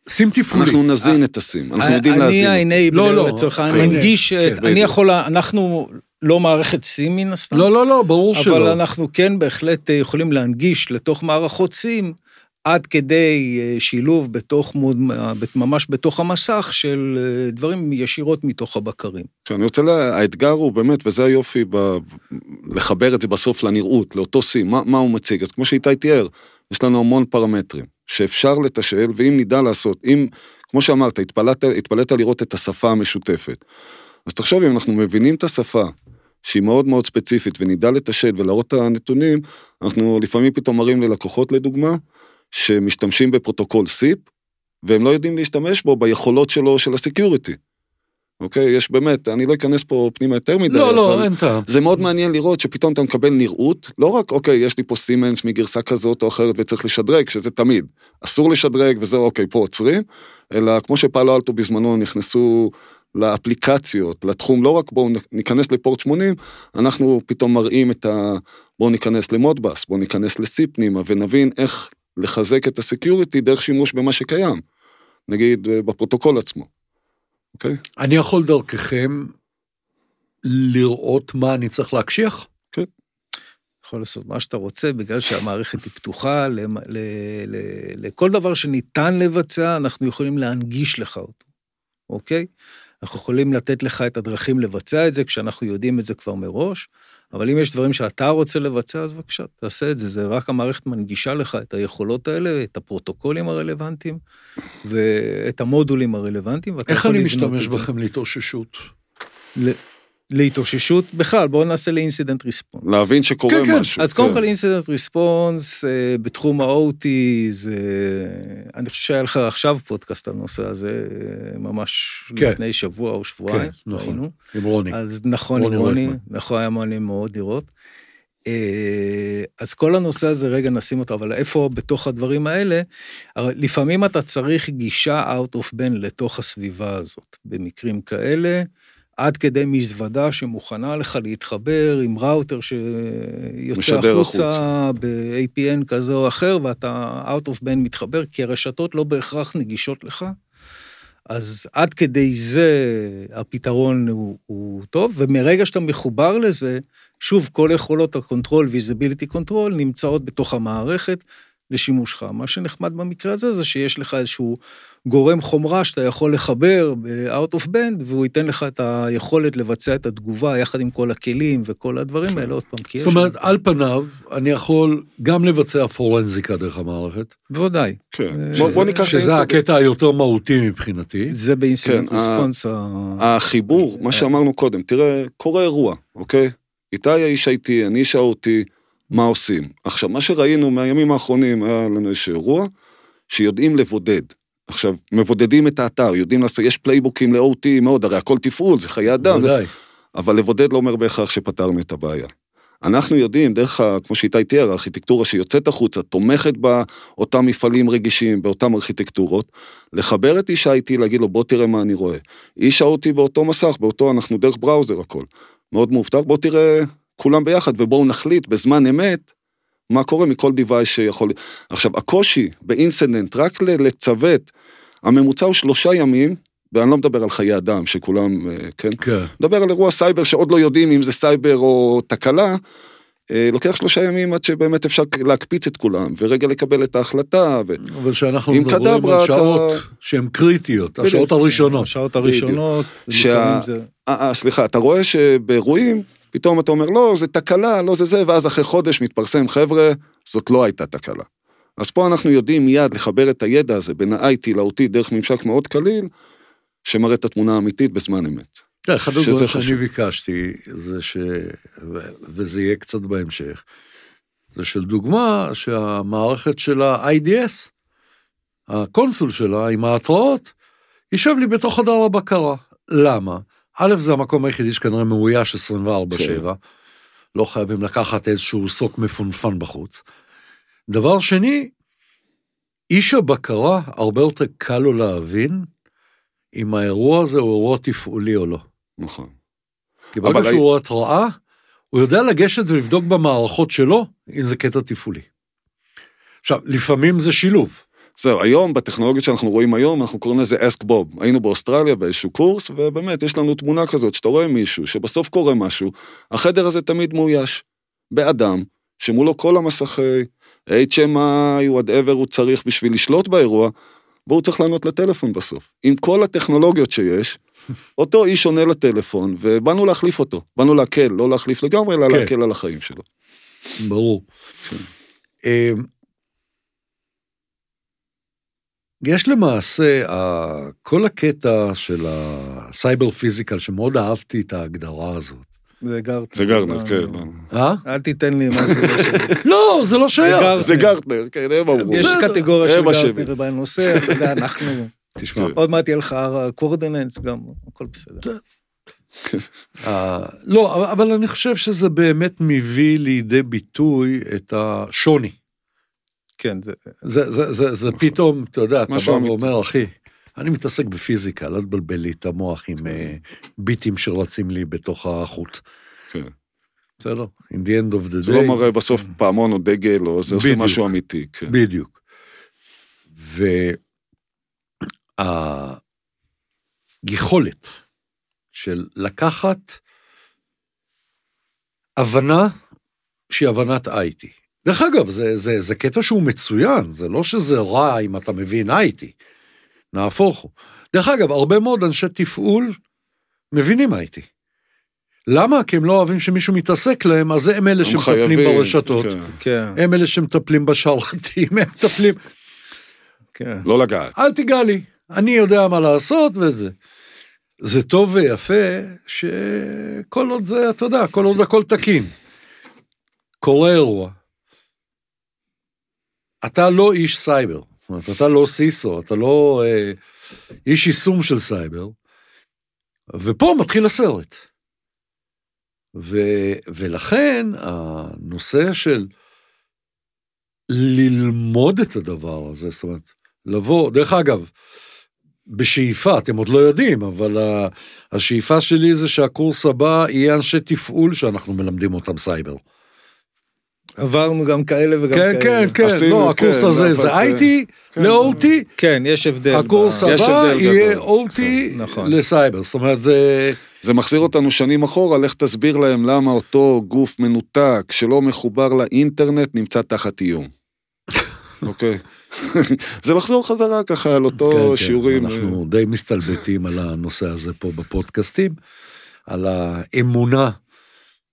סים תפעולי. אנחנו נזין את הסים, אנחנו יודעים להזין. לא, לצורך הנגיש, אני יכול, אנחנו לא מערכת סים מן הסתם. לא, ברור שלא. אבל אנחנו כן בהחלט יכולים להנגיש לתוך מערכות סים, עד כדי שילוב בתוך, ממש בתוך המסך של דברים ישירות מתוך הבקרים. אני רוצה האתגר הוא באמת, וזה היופי, לחבר את זה בסוף לנראות, לאותו סים, מה הוא מציג. אז כמו שאיתי תיאר, יש לנו המון פרמטרים. שאפשר לתשאל, ואם נדע לעשות, אם, כמו שאמרת, התפלאת לראות את השפה המשותפת. אז תחשוב, אם אנחנו מבינים את השפה, שהיא מאוד מאוד ספציפית, ונדע לתשאל ולראות את הנתונים, אנחנו לפעמים פתאום מראים ללקוחות, לדוגמה, שמשתמשים בפרוטוקול סיפ, והם לא יודעים להשתמש בו, ביכולות שלו, של הסקיוריטי. אוקיי? יש באמת, אני לא אכנס פה פנימה יותר מדי. לא, אין טעם. זה מאוד מעניין לראות שפתאום אתה מקבל נראות, לא רק, אוקיי, יש לי פה סימנס מגרסה כזאת או אחרת וצריך לשדרג, שזה תמיד. אסור לשדרג וזה, אוקיי, פה עוצרים, אלא כמו שפעלו אלטו בזמנו, נכנסו לאפליקציות, לתחום, לא רק בואו ניכנס לפורט 80, אנחנו פתאום מראים את בואו ניכנס למודבס, בואו ניכנס לסיפ פנימה, ונבין איך לחזק את הסקיוריטי דרך שימוש במה שקיים, נגיד בפרוטוקול עצמו. Okay. אני יכול דרככם לראות מה אני צריך להקשיח? כן. Okay. יכול לעשות מה שאתה רוצה, בגלל שהמערכת היא פתוחה, לכל דבר שניתן לבצע, אנחנו יכולים להנגיש לך אותו, אוקיי? אנחנו יכולים לתת לך את הדרכים לבצע את זה, כשאנחנו יודעים את זה כבר מראש, אבל אם יש דברים שאתה רוצה לבצע, אז בבקשה, תעשה את זה, זה רק המערכת מנגישה לך את היכולות האלה, את הפרוטוקולים הרלוונטיים, ואת המודולים הרלוונטיים. איך אני משתמש בכם להתאוששות? להתאוששות? בכלל, בואו נעשה לאינסידנט ריספונס. להבין שקורה משהו. אז קודם כל אינסידנט ריספונס, בתחום ה-OT, אני חושב שהיה לך עכשיו פודקאסט על נושא הזה, ממש לפני שבוע או שבועיים. כן, נכון, עם רוני. אז נכון, עם רוני, נכון, היה מעניין מאוד לראות. אז כל הנושא הזה, רגע נשים אותו, אבל איפה בתוך הדברים האלה, לפעמים אתה צריך גישה out of band לתוך הסביבה הזאת, במקרים כאלה, עד כדי מזוודה שמוכנה לך להתחבר עם ראוטר שיוצא החוצה ב-APN כזה או אחר, ואתה out of band מתחבר, כי הרשתות לא בהכרח נגישות לך. אז עד כדי זה הפתרון הוא טוב, ומרגע שאתה מחובר לזה, שוב כל יכולות הקונטרול, visibility control, נמצאות בתוך המערכת לשימושך. מה שנחמד במקרה הזה, זה שיש לך איזשהו גורם חומרה שאתה יכול לחבר ב-out of band, והוא ייתן לך את היכולת לבצע את התגובה, יחד עם כל הכלים וכל הדברים האלה, עוד פעם, כי יש... זאת אומרת, על פניו, אני יכול גם לבצע פורנזיקה דרך המערכת. בוודאי. כן. שזה הקטע היותר מהותי מבחינתי. זה באינסידנט ריספונס. החיבור, מה שאמרנו קודם, תראה, קורה אירוע, אוקיי? איתי האיש הייתי, אני איש האותי, מה עושים? עכשיו, מה שראינו מהימים האחרונים, היה לנו איזשהו אירוע, שיודעים לבודד. עכשיו, מבודדים את האתר, יודעים לעשות, יש פלייבוקים ל-OT מאוד, הרי הכל תפעול, זה חיי אדם. אבל לבודד לא אומר בהכרח שפתרנו את הבעיה. אנחנו יודעים, דרך, כמו שאיתי תיאר, הארכיטקטורה שיוצאת החוצה, תומכת באותם מפעלים רגישים, באותם ארכיטקטורות, לחבר את איש ה-IT, להגיד לו, בוא תראה מה אני רואה. איש ה-OT באותו מסך, באותו, אנחנו דרך בראוזר הכל. מאוד מובטח, בוא תראה כולם ביחד, ובואו נחליט בזמן אמת, מה קורה מכל דיווייס שיכול... עכשיו, הקושי באינסידנט, רק לצוות, הממוצע הוא 3 ימים, ואני לא מדבר על חיי אדם, שכולם, כן? כן. מדבר על אירוע סייבר, שעוד לא יודעים אם זה סייבר או תקלה, לוקח 3 ימים עד שבאמת אפשר להקפיץ את כולם, ורגע לקבל את ההחלטה. אבל שאנחנו מדברים על שעות שהן קריטיות, השעות הראשונות. השעות הראשונות. סליחה, אתה רואה שבאירועים, פתאום אתה אומר, לא, זה תקלה, לא זה זה, ואז אחרי חודש מתפרסם, חבר'ה, זאת לא הייתה תקלה. אז פה אנחנו יודעים מיד לחבר את הידע הזה, בין ה-IT ל-OT, דרך ממשק מאוד קליל, שמראה את התמונה האמיתית בזמן אמת. אחד הדברים שאני ביקשתי, זה וזה יהיה קצת בהמשך, זה של דוגמה, שהמערכת של ה-IDS, הקונסול שלה, עם ההתראות, יישב לי בתוך חדר הבקרה. למה? א', זה המקום היחידי שכנראה מאויש 24/7, לא חייבים לקחת איזשהו סוק מפונפן בחוץ. דבר שני, איש הבקרה הרבה יותר קל לו להבין אם האירוע הזה הוא אירוע תפעולי או לא. נכון. כי ברגע שהוא התראה, הוא יודע לגשת ולבדוק במערכות שלו אם זה קטע תפעולי. עכשיו, לפעמים זה שילוב. זהו, היום, בטכנולוגיה שאנחנו רואים היום, אנחנו קוראים לזה אסק בוב. היינו באוסטרליה באיזשהו קורס, ובאמת, יש לנו תמונה כזאת, שאתה רואה מישהו, שבסוף קורה משהו, החדר הזה תמיד מאויש, באדם, שמולו כל המסך, HMI, whatever הוא צריך בשביל לשלוט באירוע, והוא צריך לענות לטלפון בסוף. עם כל הטכנולוגיות שיש, אותו איש עונה לטלפון, ובאנו להחליף אותו, באנו להקל, לא להחליף לגמרי, אלא להקל על החיים שלו. ברור. יש למעשה, כל הקטע של הסייבר פיזיקל, שמאוד אהבתי את ההגדרה הזאת. זה גרטנר, כן. אל תיתן לי משהו. לא, זה לא שייך. זה גרטנר, כן, הם אמרו. יש קטגוריה של גרטנר בנושא, אתה יודע, אנחנו... תשמע. עוד מעט יהיה לך קורדיננס גם, הכל בסדר. לא, אבל אני חושב שזה באמת מביא לידי ביטוי את השוני. כן, זה פתאום, אתה יודע, אתה בא ואומר, אחי, אני מתעסק בפיזיקה, לא תבלבל לי את המוח עם ביטים שרצים לי בתוך החוט. כן. זה לא, in the end of the day. זה לא מראה בסוף פעמון או דגל, או זה עושה משהו אמיתי. בדיוק. והיכולת של לקחת הבנה שהיא הבנת IT. דרך אגב, זה קטע שהוא מצוין, זה לא שזה רע אם אתה מבין IT, נהפוך הוא. דרך אגב, הרבה מאוד אנשי תפעול מבינים IT. למה? כי הם לא אוהבים שמישהו מתעסק להם, אז הם אלה שמטפלים ברשתות, הם אלה שמטפלים בשרתים, הם מטפלים... לא לגעת. אל תיגע לי, אני יודע מה לעשות וזה. זה טוב ויפה שכל עוד זה, אתה יודע, כל עוד הכל תקין. קורה אירוע. אתה לא איש סייבר, אתה לא סיסו, אתה לא איש יישום של סייבר, ופה מתחיל הסרט. ולכן הנושא של ללמוד את הדבר הזה, זאת אומרת, לבוא, דרך אגב, בשאיפה, אתם עוד לא יודעים, אבל השאיפה שלי זה שהקורס הבא יהיה אנשי תפעול שאנחנו מלמדים אותם סייבר. עברנו גם כאלה וגם כאלה. כן, כן, כן. לא, הקורס הזה זה IT ל-OT. כן, יש הבדל. הקורס הבא יהיה OT לסייבר. זאת אומרת, זה... זה מחזיר אותנו שנים אחורה, לך תסביר להם למה אותו גוף מנותק שלא מחובר לאינטרנט נמצא תחת איום. אוקיי. זה לחזור חזרה ככה על אותו שיעורים. אנחנו די מסתלבטים על הנושא הזה פה בפודקאסטים, על האמונה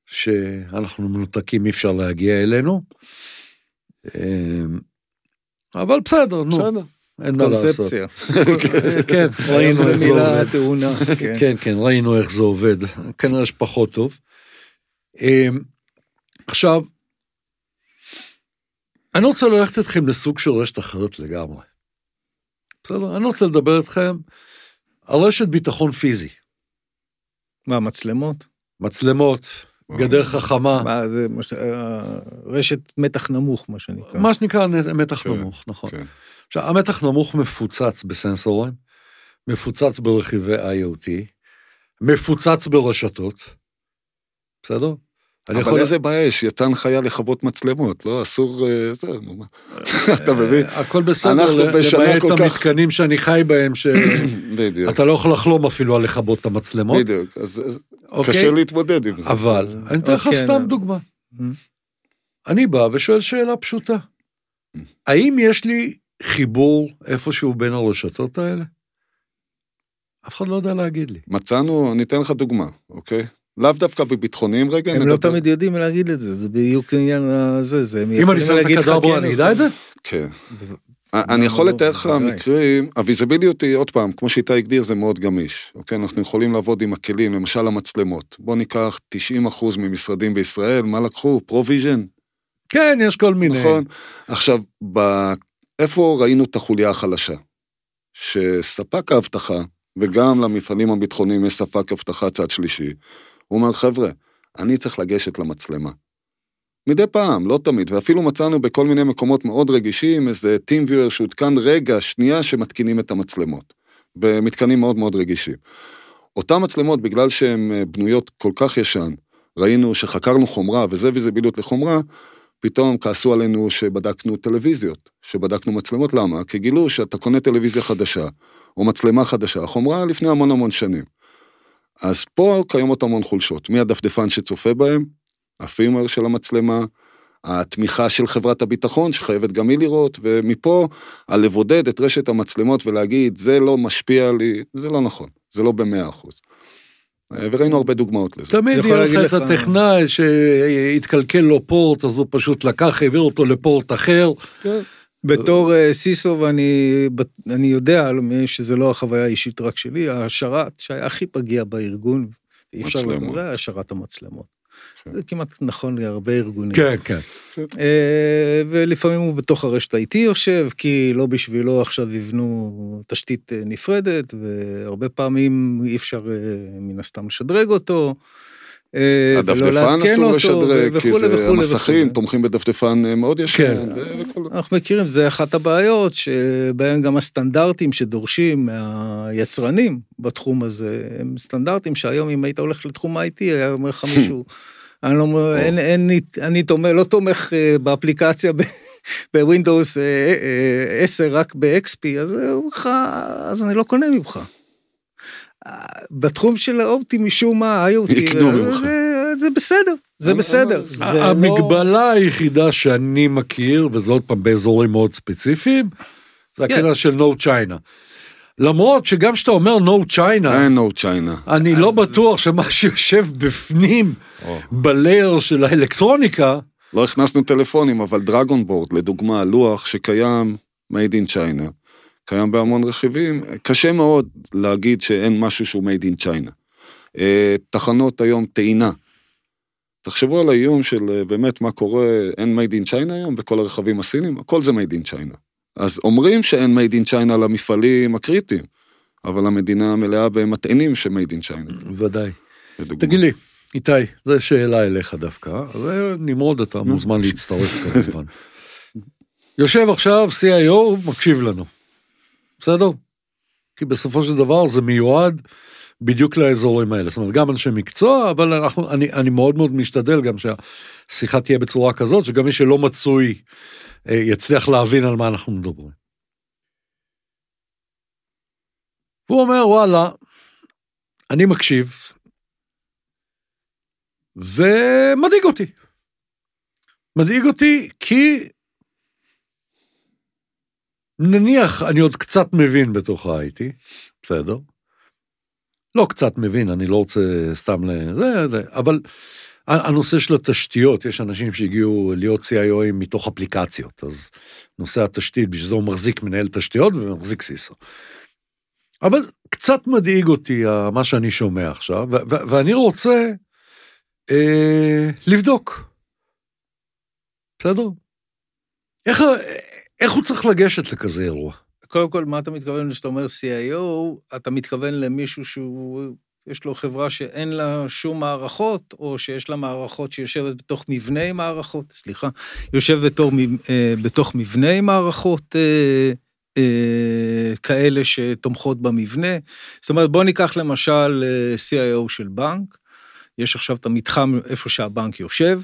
שאנחנו מנותקים, אי אפשר להגיע אלינו, אבל בסדר, נו. בסדר. אין מה לעשות. כן, ראינו איך זה עובד. כן, כן, ראינו איך זה עובד. כנראה שפחות טוב. עכשיו, אני רוצה ללכת אתכם לסוג של רשת אחרת לגמרי. בסדר? אני רוצה לדבר אתכם על רשת ביטחון פיזי. מה, מצלמות? מצלמות. גדר חכמה. רשת מתח נמוך, מה שנקרא. מה שנקרא מתח נמוך, נכון. עכשיו, המתח נמוך מפוצץ בסנסורים, מפוצץ ברכיבי IoT, מפוצץ ברשתות, בסדר? אבל איזה באש, יצא הנחיה לכבות מצלמות, לא? אסור, זה, מה? אתה מבין? הכל בסדר, למעט המתקנים שאני חי בהם, שאתה לא יכול לחלום אפילו על לכבות את המצלמות. בדיוק, אז קשה להתמודד עם זה. אבל, אני אתן לך סתם דוגמה. אני בא ושואל שאלה פשוטה. האם יש לי חיבור איפשהו בין הרשתות האלה? אף אחד לא יודע להגיד לי. מצאנו, אני אתן לך דוגמה, אוקיי? לאו דווקא בביטחוניים רגע. הם לא תמיד יודעים להגיד את זה, זה בדיוק עניין הזה. אם אני שם את הקדאברה, אני יודע את זה? כן. אני יכול לתאר לך מקרים, הוויזיביליות היא עוד פעם, כמו שאיתי הגדיר, זה מאוד גמיש. אוקיי, אנחנו יכולים לעבוד עם הכלים, למשל המצלמות. בוא ניקח 90% ממשרדים בישראל, מה לקחו? פרוביז'ן? כן, יש כל מיני. נכון. עכשיו, איפה ראינו את החוליה החלשה? שספק ההבטחה, וגם למפעלים הביטחוניים יש ספק אבטחה צד שלישי. הוא אומר, חבר'ה, אני צריך לגשת למצלמה. מדי פעם, לא תמיד, ואפילו מצאנו בכל מיני מקומות מאוד רגישים, איזה טים ויואר שהותקן רגע, שנייה, שמתקינים את המצלמות, במתקנים מאוד מאוד רגישים. אותם מצלמות, בגלל שהן בנויות כל כך ישן, ראינו שחקרנו חומרה, וזה ויזיביליות לחומרה, פתאום כעסו עלינו שבדקנו טלוויזיות, שבדקנו מצלמות, למה? כי גילו שאתה קונה טלוויזיה חדשה, או מצלמה חדשה, חומרה לפני המון המון שנים. אז פה קיימות המון חולשות, מהדפדפן שצופה בהם, הפימר של המצלמה, התמיכה של חברת הביטחון, שחייבת גם היא לראות, ומפה, לבודד את רשת המצלמות ולהגיד, זה לא משפיע לי, זה לא נכון, זה לא ב100%. וראינו הרבה דוגמאות לזה. תמיד יהיה לך את הטכנאי שהתקלקל לו פורט, אז הוא פשוט לקח, העביר אותו לפורט אחר. בתור סיסוב אני יודע שזה לא החוויה האישית רק שלי, השרת שהיה הכי פגיע בארגון, אי אפשר לדעת, היה השרת המצלמות. זה כמעט נכון להרבה ארגונים. כן, כן. ולפעמים הוא בתוך הרשת ה-IT יושב, כי לא בשבילו עכשיו יבנו תשתית נפרדת, והרבה פעמים אי אפשר מן הסתם לשדרג אותו, הדפדפן אסור לשדרג, כי זה המסכים, תומכים בדפדפן מאוד ישן. אנחנו מכירים, זה אחת הבעיות, שבהם גם הסטנדרטים שדורשים מהיצרנים בתחום הזה, הם סטנדרטים שהיום אם היית הולך לתחום ה-IT, היה אומר לך מישהו, אני לא תומך באפליקציה בווינדוס 10 רק ב-XP, אז אני לא קונה ממך. בתחום של האופטי משום מה, זה בסדר, זה בסדר. המגבלה היחידה שאני מכיר, וזה עוד פעם באזורים מאוד ספציפיים, זה הקטע של No China. למרות שגם שאתה אומר No China, No China. אני לא בטוח שמה שיושב בפנים, בלייר של האלקטרוניקה, לא הכנסנו טלפונים, אבל דרגון בורד, לדוגמה, לוח שקיים, Made in China. קיים בהמון רכיבים, קשה מאוד להגיד שאין משהו שהוא made in China. תחנות היום טעינה. תחשבו על האיום של באמת מה קורה, אין made in China היום, בכל הרכבים הסינים, הכל זה made in China. אז אומרים שאין made in China למפעלים הקריטיים, אבל המדינה מלאה במטענים ש-made in China. ודאי. תגיד לי, איתי, זו שאלה אליך דווקא, ונמרוד אתה מוזמן להצטרף כמובן. יושב עכשיו CIO, מקשיב לנו. בסדר? כי בסופו של דבר זה מיועד בדיוק לאזורים האלה. זאת אומרת, גם אנשי מקצוע, אבל אני מאוד מאוד משתדל גם שהשיחה תהיה בצורה כזאת, שגם מי שלא מצוי יצליח להבין על מה אנחנו מדברים. והוא אומר, וואלה, אני מקשיב, ומדאיג אותי. מדאיג אותי כי נניח, אני עוד קצת מבין בתוך ה-IT, בסדר? לא קצת מבין, אני לא רוצה סתם לזה, אבל הנושא של התשתיות, יש אנשים שהגיעו להיות CIO'ים מתוך אפליקציות, אז נושא התשתית, בשביל זה הוא מחזיק מנהל תשתיות ומחזיק סיסו. אבל קצת מדאיג אותי מה שאני שומע עכשיו, ואני רוצה לבדוק. בסדר? איך הוא צריך לגשת לכזה אירוע? קודם כל, מה אתה מתכוון כשאתה אומר CIO, אתה מתכוון למישהו שיש לו חברה שאין לה שום מערכות, או שיש לה מערכות שיושבת בתוך מבני מערכות, סליחה, יושב בתוך מבני מערכות כאלה שתומכות במבנה. זאת אומרת, בוא ניקח למשל CIO של בנק, יש עכשיו את המתחם איפה שהבנק יושב,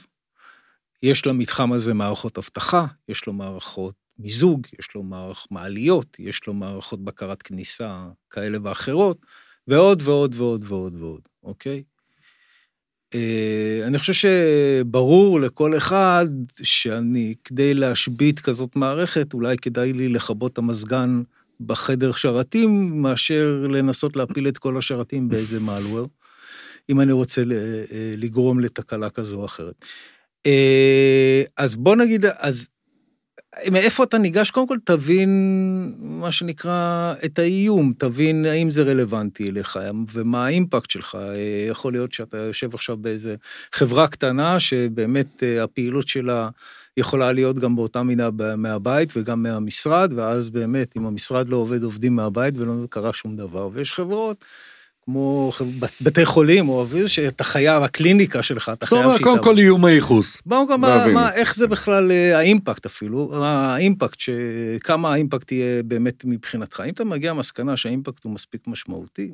יש למתחם הזה מערכות אבטחה, יש לו מערכות מיזוג, יש לו מערך מעליות, יש לו מערכות בקרת כניסה כאלה ואחרות, ועוד ועוד ועוד ועוד ועוד, אוקיי? אני חושב שברור לכל אחד שאני, כדי להשבית כזאת מערכת, אולי כדאי לי לחבות המזגן בחדר שרתים, מאשר לנסות להפיל את כל השרתים באיזה מאלוור, אם אני רוצה לגרום לתקלה כזו או אחרת. אז בוא נגיד, אז מאיפה אתה ניגש? קודם כל תבין מה שנקרא את האיום, תבין האם זה רלוונטי אליך ומה האימפקט שלך. יכול להיות שאתה יושב עכשיו באיזה חברה קטנה שבאמת הפעילות שלה יכולה להיות גם באותה מידה מהבית וגם מהמשרד, ואז באמת, אם המשרד לא עובד, עובדים מהבית ולא קרה שום דבר. ויש חברות, כמו בתי חולים או אוויר, שאתה חייב, הקליניקה שלך, אתה חייב שאיתה. קודם כל איום הייחוס. איך זה בכלל האימפקט אפילו, האימפקט, כמה האימפקט יהיה באמת מבחינתך. אם אתה מגיע למסקנה שהאימפקט הוא מספיק משמעותי,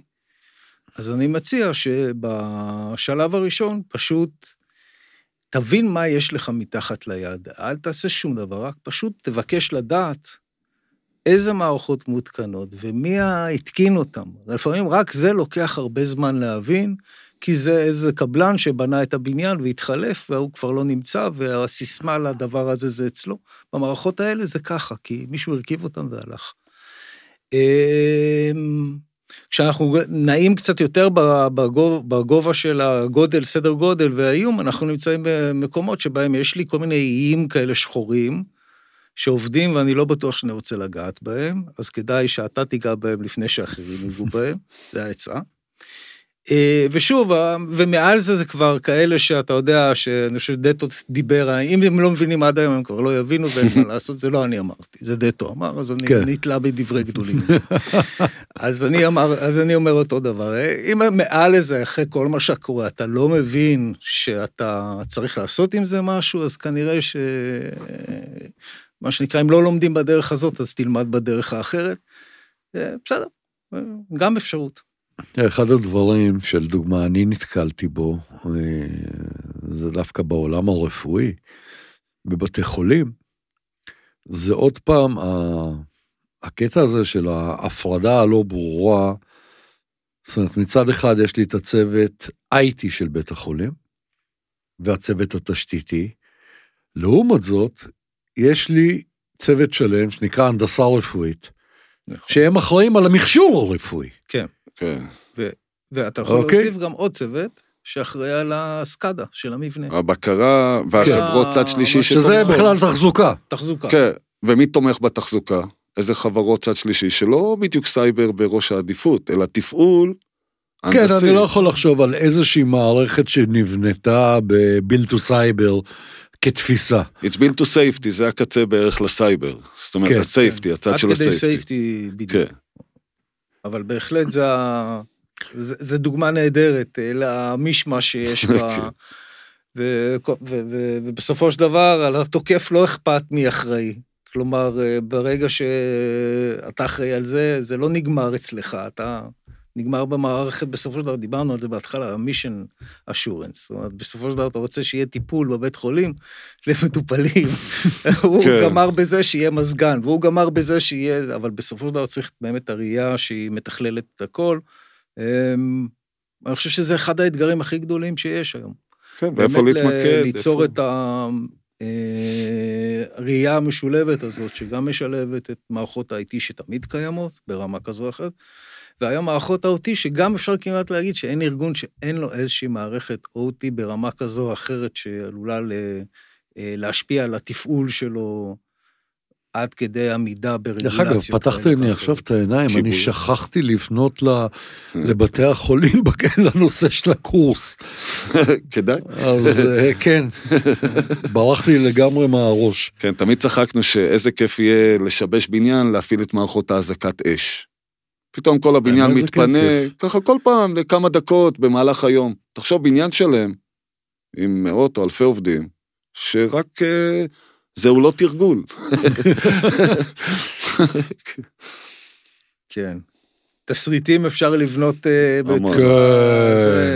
אז אני מציע שבשלב הראשון פשוט תבין מה יש לך מתחת ליד, אל תעשה שום דבר, רק פשוט תבקש לדעת איזה מערכות מותקנות ומי התקין אותם. לפעמים רק זה לוקח הרבה זמן להבין, כי זה איזה קבלן שבנה את הבניין והתחלף, והוא כבר לא נמצא, והסיסמה לדבר הזה זה אצלו. במערכות האלה זה ככה, כי מישהו הרכיב אותם והלך. כשאנחנו נעים קצת יותר בגובה של הגודל, סדר גודל והאיום, אנחנו נמצאים במקומות שבהם יש לי כל מיני איים כאלה שחורים, שעובדים ואני לא בטוח שאני רוצה לגעת בהם, אז כדאי שאתה תיגע בהם לפני שאחרים יגעו בהם, זה העצה. ושוב, ומעל זה כבר כאלה שאתה יודע, שאני חושב דטו דיבר, אם הם לא מבינים עד היום, הם כבר לא יבינו ואין מה לעשות, זה לא אני אמרתי, זה דטו אמר, אז אני נתלה בדברי גדולים. אז אני אומר אותו דבר, אם מעל זה, אחרי כל מה שקורה, אתה לא מבין שאתה צריך לעשות עם זה משהו, אז כנראה ש... מה שנקרא, אם לא לומדים בדרך הזאת, אז תלמד בדרך האחרת. בסדר, גם אפשרות. אחד הדברים של דוגמה, אני נתקלתי בו, זה דווקא בעולם הרפואי, בבתי חולים, זה עוד פעם, הקטע הזה של ההפרדה הלא ברורה, זאת אומרת, מצד אחד יש לי את הצוות IT של בית החולים, והצוות התשתיתי, לעומת זאת, יש לי צוות שלם שנקרא הנדסה רפואית, שהם אחראים על המכשור הרפואי. כן. ואתה יכול להוסיף גם עוד צוות, שאחראי על הסקדה של המבנה. הבקרה והחברות צד שלישי. שזה בכלל תחזוקה. תחזוקה. כן, ומי תומך בתחזוקה? איזה חברות צד שלישי, שלא בדיוק סייבר בראש העדיפות, אלא תפעול, כן, אני לא יכול לחשוב על איזושהי מערכת שנבנתה בבילטו סייבר, כתפיסה. It's built to safety, זה הקצה בערך לסייבר. זאת אומרת, הסייפטי, הצד של הסייפטי. עד כדי סייפטי בדיוק. אבל בהחלט זה דוגמה נהדרת, למשמע שיש בה, ובסופו של דבר, על התוקף לא אכפת מי אחראי. כלומר, ברגע שאתה אחראי על זה, זה לא נגמר אצלך, אתה... נגמר במערכת, בסופו של דבר, דיברנו על זה בהתחלה, ה-Mission Assurance, זאת אומרת, בסופו של דבר אתה רוצה שיהיה טיפול בבית חולים, למטופלים, הוא גמר בזה שיהיה מזגן, והוא גמר בזה שיהיה, אבל בסופו של דבר צריך באמת הראייה שהיא מתכללת את הכל, אני חושב שזה אחד האתגרים הכי גדולים שיש היום. כן, ואיפה להתמקד? ליצור את הראייה המשולבת הזאת, שגם משלבת את מערכות ה-IT שתמיד קיימות, ברמה כזו אחת, והיום מערכות OT, שגם אפשר כמעט להגיד שאין ארגון שאין לו איזושהי מערכת OT ברמה כזו או אחרת, שעלולה להשפיע על התפעול שלו, עד כדי עמידה ברגולציות. דרך אגב, פתחתם לי עכשיו את העיניים, אני שכחתי לפנות לבתי החולים, לנושא של הקורס. כדאי. אז כן, ברח לי לגמרי מהראש. כן, תמיד צחקנו שאיזה כיף יהיה לשבש בניין, להפעיל את מערכות האזעקת אש. פתאום כל הבניין מתפנה, ככה כל פעם, לכמה דקות במהלך היום. תחשוב, בניין שלם, עם מאות או אלפי עובדים, שרק זהו לא תרגול. כן. תסריטים אפשר לבנות בעצם.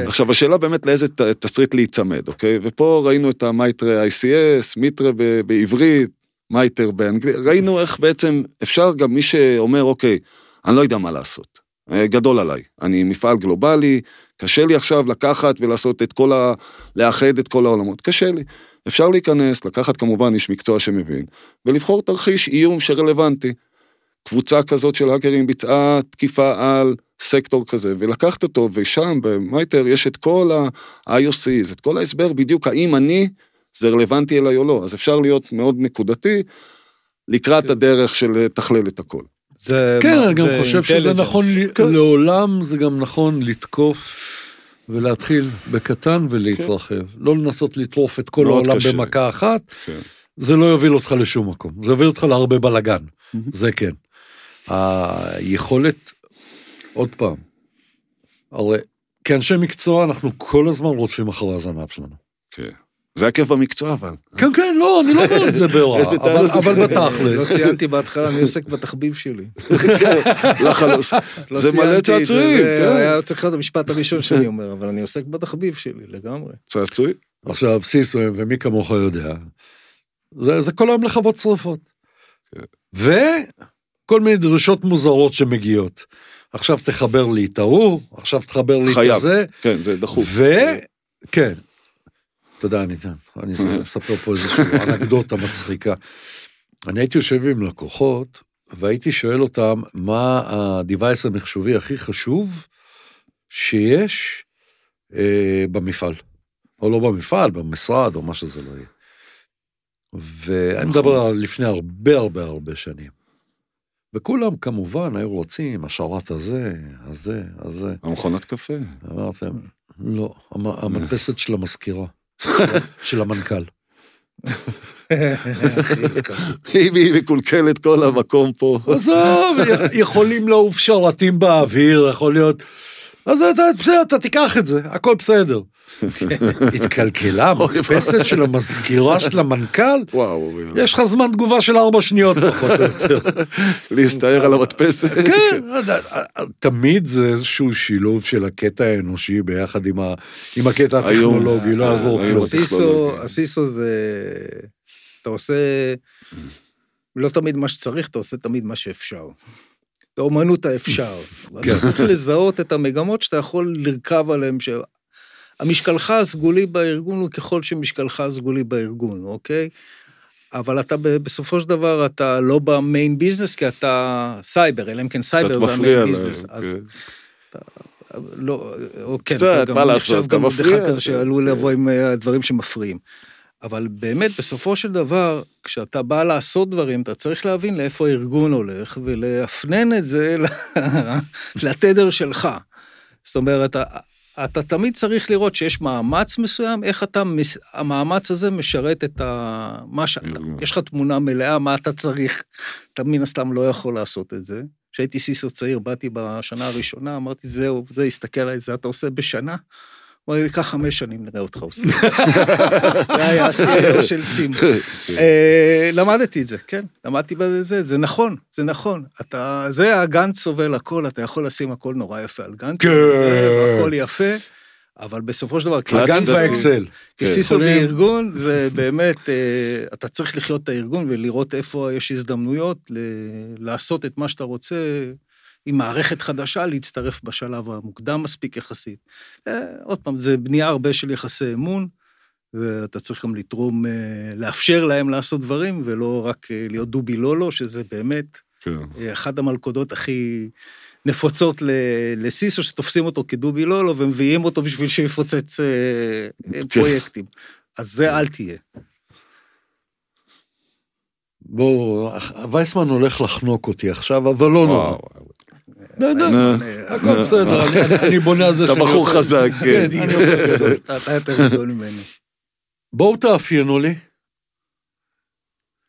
עכשיו, השאלה באמת לאיזה תסריט להיצמד, אוקיי? ופה ראינו את המייטרה ICS, מיטרה בעברית, מייטר באנגלית, ראינו איך בעצם אפשר גם מי שאומר, אוקיי, אני לא יודע מה לעשות, גדול עליי, אני מפעל גלובלי, קשה לי עכשיו לקחת ולעשות את כל לאחד את כל העולמות, קשה לי, אפשר להיכנס, לקחת כמובן איש מקצוע שמבין, ולבחור תרחיש איום שרלוונטי, קבוצה כזאת של האקרים ביצעה תקיפה על סקטור כזה, ולקחת אותו, ושם במייטר יש את כל ה-IOCs, את כל ההסבר בדיוק, האם אני זה רלוונטי אליי או לא, אז אפשר להיות מאוד נקודתי, לקראת הדרך של תכלל את הכל. כן, אני גם חושב שזה נכון לעולם, זה גם נכון לתקוף ולהתחיל בקטן ולהתרחב, לא לנסות לטרוף את כל העולם במכה אחת, זה לא יוביל אותך לשום מקום, זה יוביל אותך להרבה בלגן, זה כן. היכולת, עוד פעם, הרי כאנשי מקצוע אנחנו כל הזמן רודפים אחרי הזנב שלנו. כן. זה הכיף במקצוע, אבל. כן, כן, לא, אני לא אומר את זה בהוראה, אבל בתכלס. לא ציינתי בהתחלה, אני עוסק בתחביב שלי. לחלוס. זה מלא צעצועים. היה צריך להיות המשפט הראשון שאני אומר, אבל אני עוסק בתחביב שלי, לגמרי. צעצועים. עכשיו, סיסויים, ומי כמוך יודע, זה כל היום לחוות שרפות. וכל מיני דרישות מוזרות שמגיעות. עכשיו תחבר לי את ההוא, עכשיו תחבר לי את זה. כן, זה דחוף. וכן. תודה, אני אספר פה איזושהי אנקדוטה מצחיקה. אני הייתי יושב עם לקוחות, והייתי שואל אותם, מה הדיווייס המחשובי הכי חשוב שיש במפעל? או לא במפעל, במשרד, או מה שזה לא יהיה. ואני מדבר על לפני הרבה הרבה הרבה שנים. וכולם כמובן היו רוצים, השרת הזה, הזה, הזה. המכונת קפה. אמרתם, לא, המדפסת של המזכירה. של המנכ"ל. היא מקולקלת כל המקום פה. עזוב, יכולים לעוף שרתים באוויר, יכול להיות, אז בסדר, אתה תיקח את זה, הכל בסדר. התקלקלה, המדפסת של המזכירה של המנכ"ל, יש לך זמן תגובה של 4 שניות פחות או יותר. להסתער על המדפסת. כן, תמיד זה איזשהו שילוב של הקטע האנושי ביחד עם הקטע הטכנולוגי, לא עזור כלום. הסיסו זה, אתה עושה, לא תמיד מה שצריך, אתה עושה תמיד מה שאפשר. את האומנות האפשר. אתה צריך לזהות את המגמות שאתה יכול לרכב עליהן ש... המשקלך הסגולי בארגון הוא ככל שמשקלך הסגולי בארגון, אוקיי? אבל אתה בסופו של דבר, אתה לא במיין ביזנס, כי אתה סייבר, אלא אם כן סייבר זה המיין ביזנס. אז אתה לא, אוקיי. קצת, מה לעשות, אתה מפריע. גם כזה שעלול לבוא עם הדברים שמפריעים. אבל באמת, בסופו של דבר, כשאתה בא לעשות דברים, אתה צריך להבין לאיפה הארגון הולך, ולהפנן את זה לתדר שלך. זאת אומרת, אתה תמיד צריך לראות שיש מאמץ מסוים, איך המאמץ הזה משרת את מה שאתה, יש לך תמונה מלאה, מה אתה צריך, אתה מן הסתם לא יכול לעשות את זה. כשהייתי סיסו צעיר, באתי בשנה הראשונה, אמרתי, זהו, זה הסתכל על זה, אתה עושה בשנה? הוא אמר לי, כך 5 שנים נראה אותך עושה. זה היה הסדר של צימא. למדתי את זה, כן, למדתי בזה, זה נכון, זה נכון. זה הגנט סובל הכל, אתה יכול לשים הכל נורא יפה על גנט, הכל יפה, אבל בסופו של דבר, הגנט באקסל. כסיסו בארגון, זה באמת, אתה צריך לחיות את הארגון, ולראות איפה יש הזדמנויות, לעשות את מה שאתה רוצה, עם מערכת חדשה להצטרף בשלב המוקדם מספיק יחסית. עוד פעם, זה בנייה הרבה של יחסי אמון, ואתה צריך גם לתרום, לאפשר להם לעשות דברים, ולא רק להיות דובי לולו, שזה באמת אחד המלכודות הכי נפוצות לסיסו, שתופסים אותו כדובי לולו, ומביאים אותו בשביל שיפוצץ פרויקטים. אז זה אל תהיה. בואו, וייסמן הולך לחנוק אותי עכשיו, אבל לא נורא. הכל בסדר, אני בונה על זה. אתה בחור חזק. אתה יותר גדול ממני. בואו תאפיינו לי,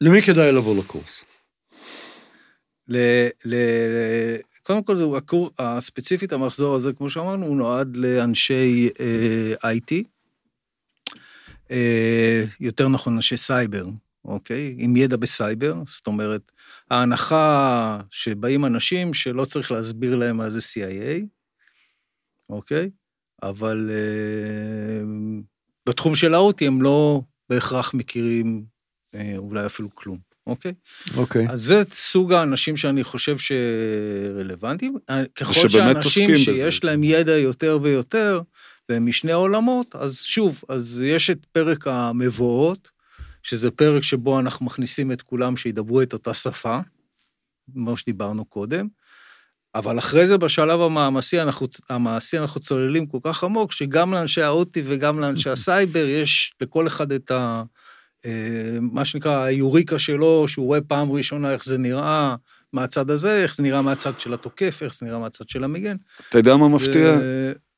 למי כדאי לבוא לקורס? קודם כל, הספציפית המחזור הזה, כמו שאמרנו, הוא נועד לאנשי IT, יותר נכון, אנשי סייבר. אוקיי? עם ידע בסייבר, זאת אומרת, ההנחה שבאים אנשים שלא צריך להסביר להם מה זה CIA, אוקיי? אבל בתחום של ה-OT הם לא בהכרח מכירים אולי אפילו כלום, אוקיי? אוקיי. אז זה סוג האנשים שאני חושב שרלוונטיים, ככל שאנשים שיש להם ידע יותר ויותר, והם משני העולמות, אז שוב, אז יש את פרק המבואות, שזה פרק שבו אנחנו מכניסים את כולם שידברו את אותה שפה, כמו שדיברנו קודם, אבל אחרי זה בשלב המעשי אנחנו צוללים כל כך עמוק, שגם לאנשי האוטי וגם לאנשי הסייבר, יש לכל אחד את מה שנקרא היוריקה שלו, שהוא רואה פעם ראשונה איך זה נראה מהצד הזה, איך זה נראה מהצד של התוקף, איך זה נראה מהצד של המגן. אתה יודע מה מפתיע?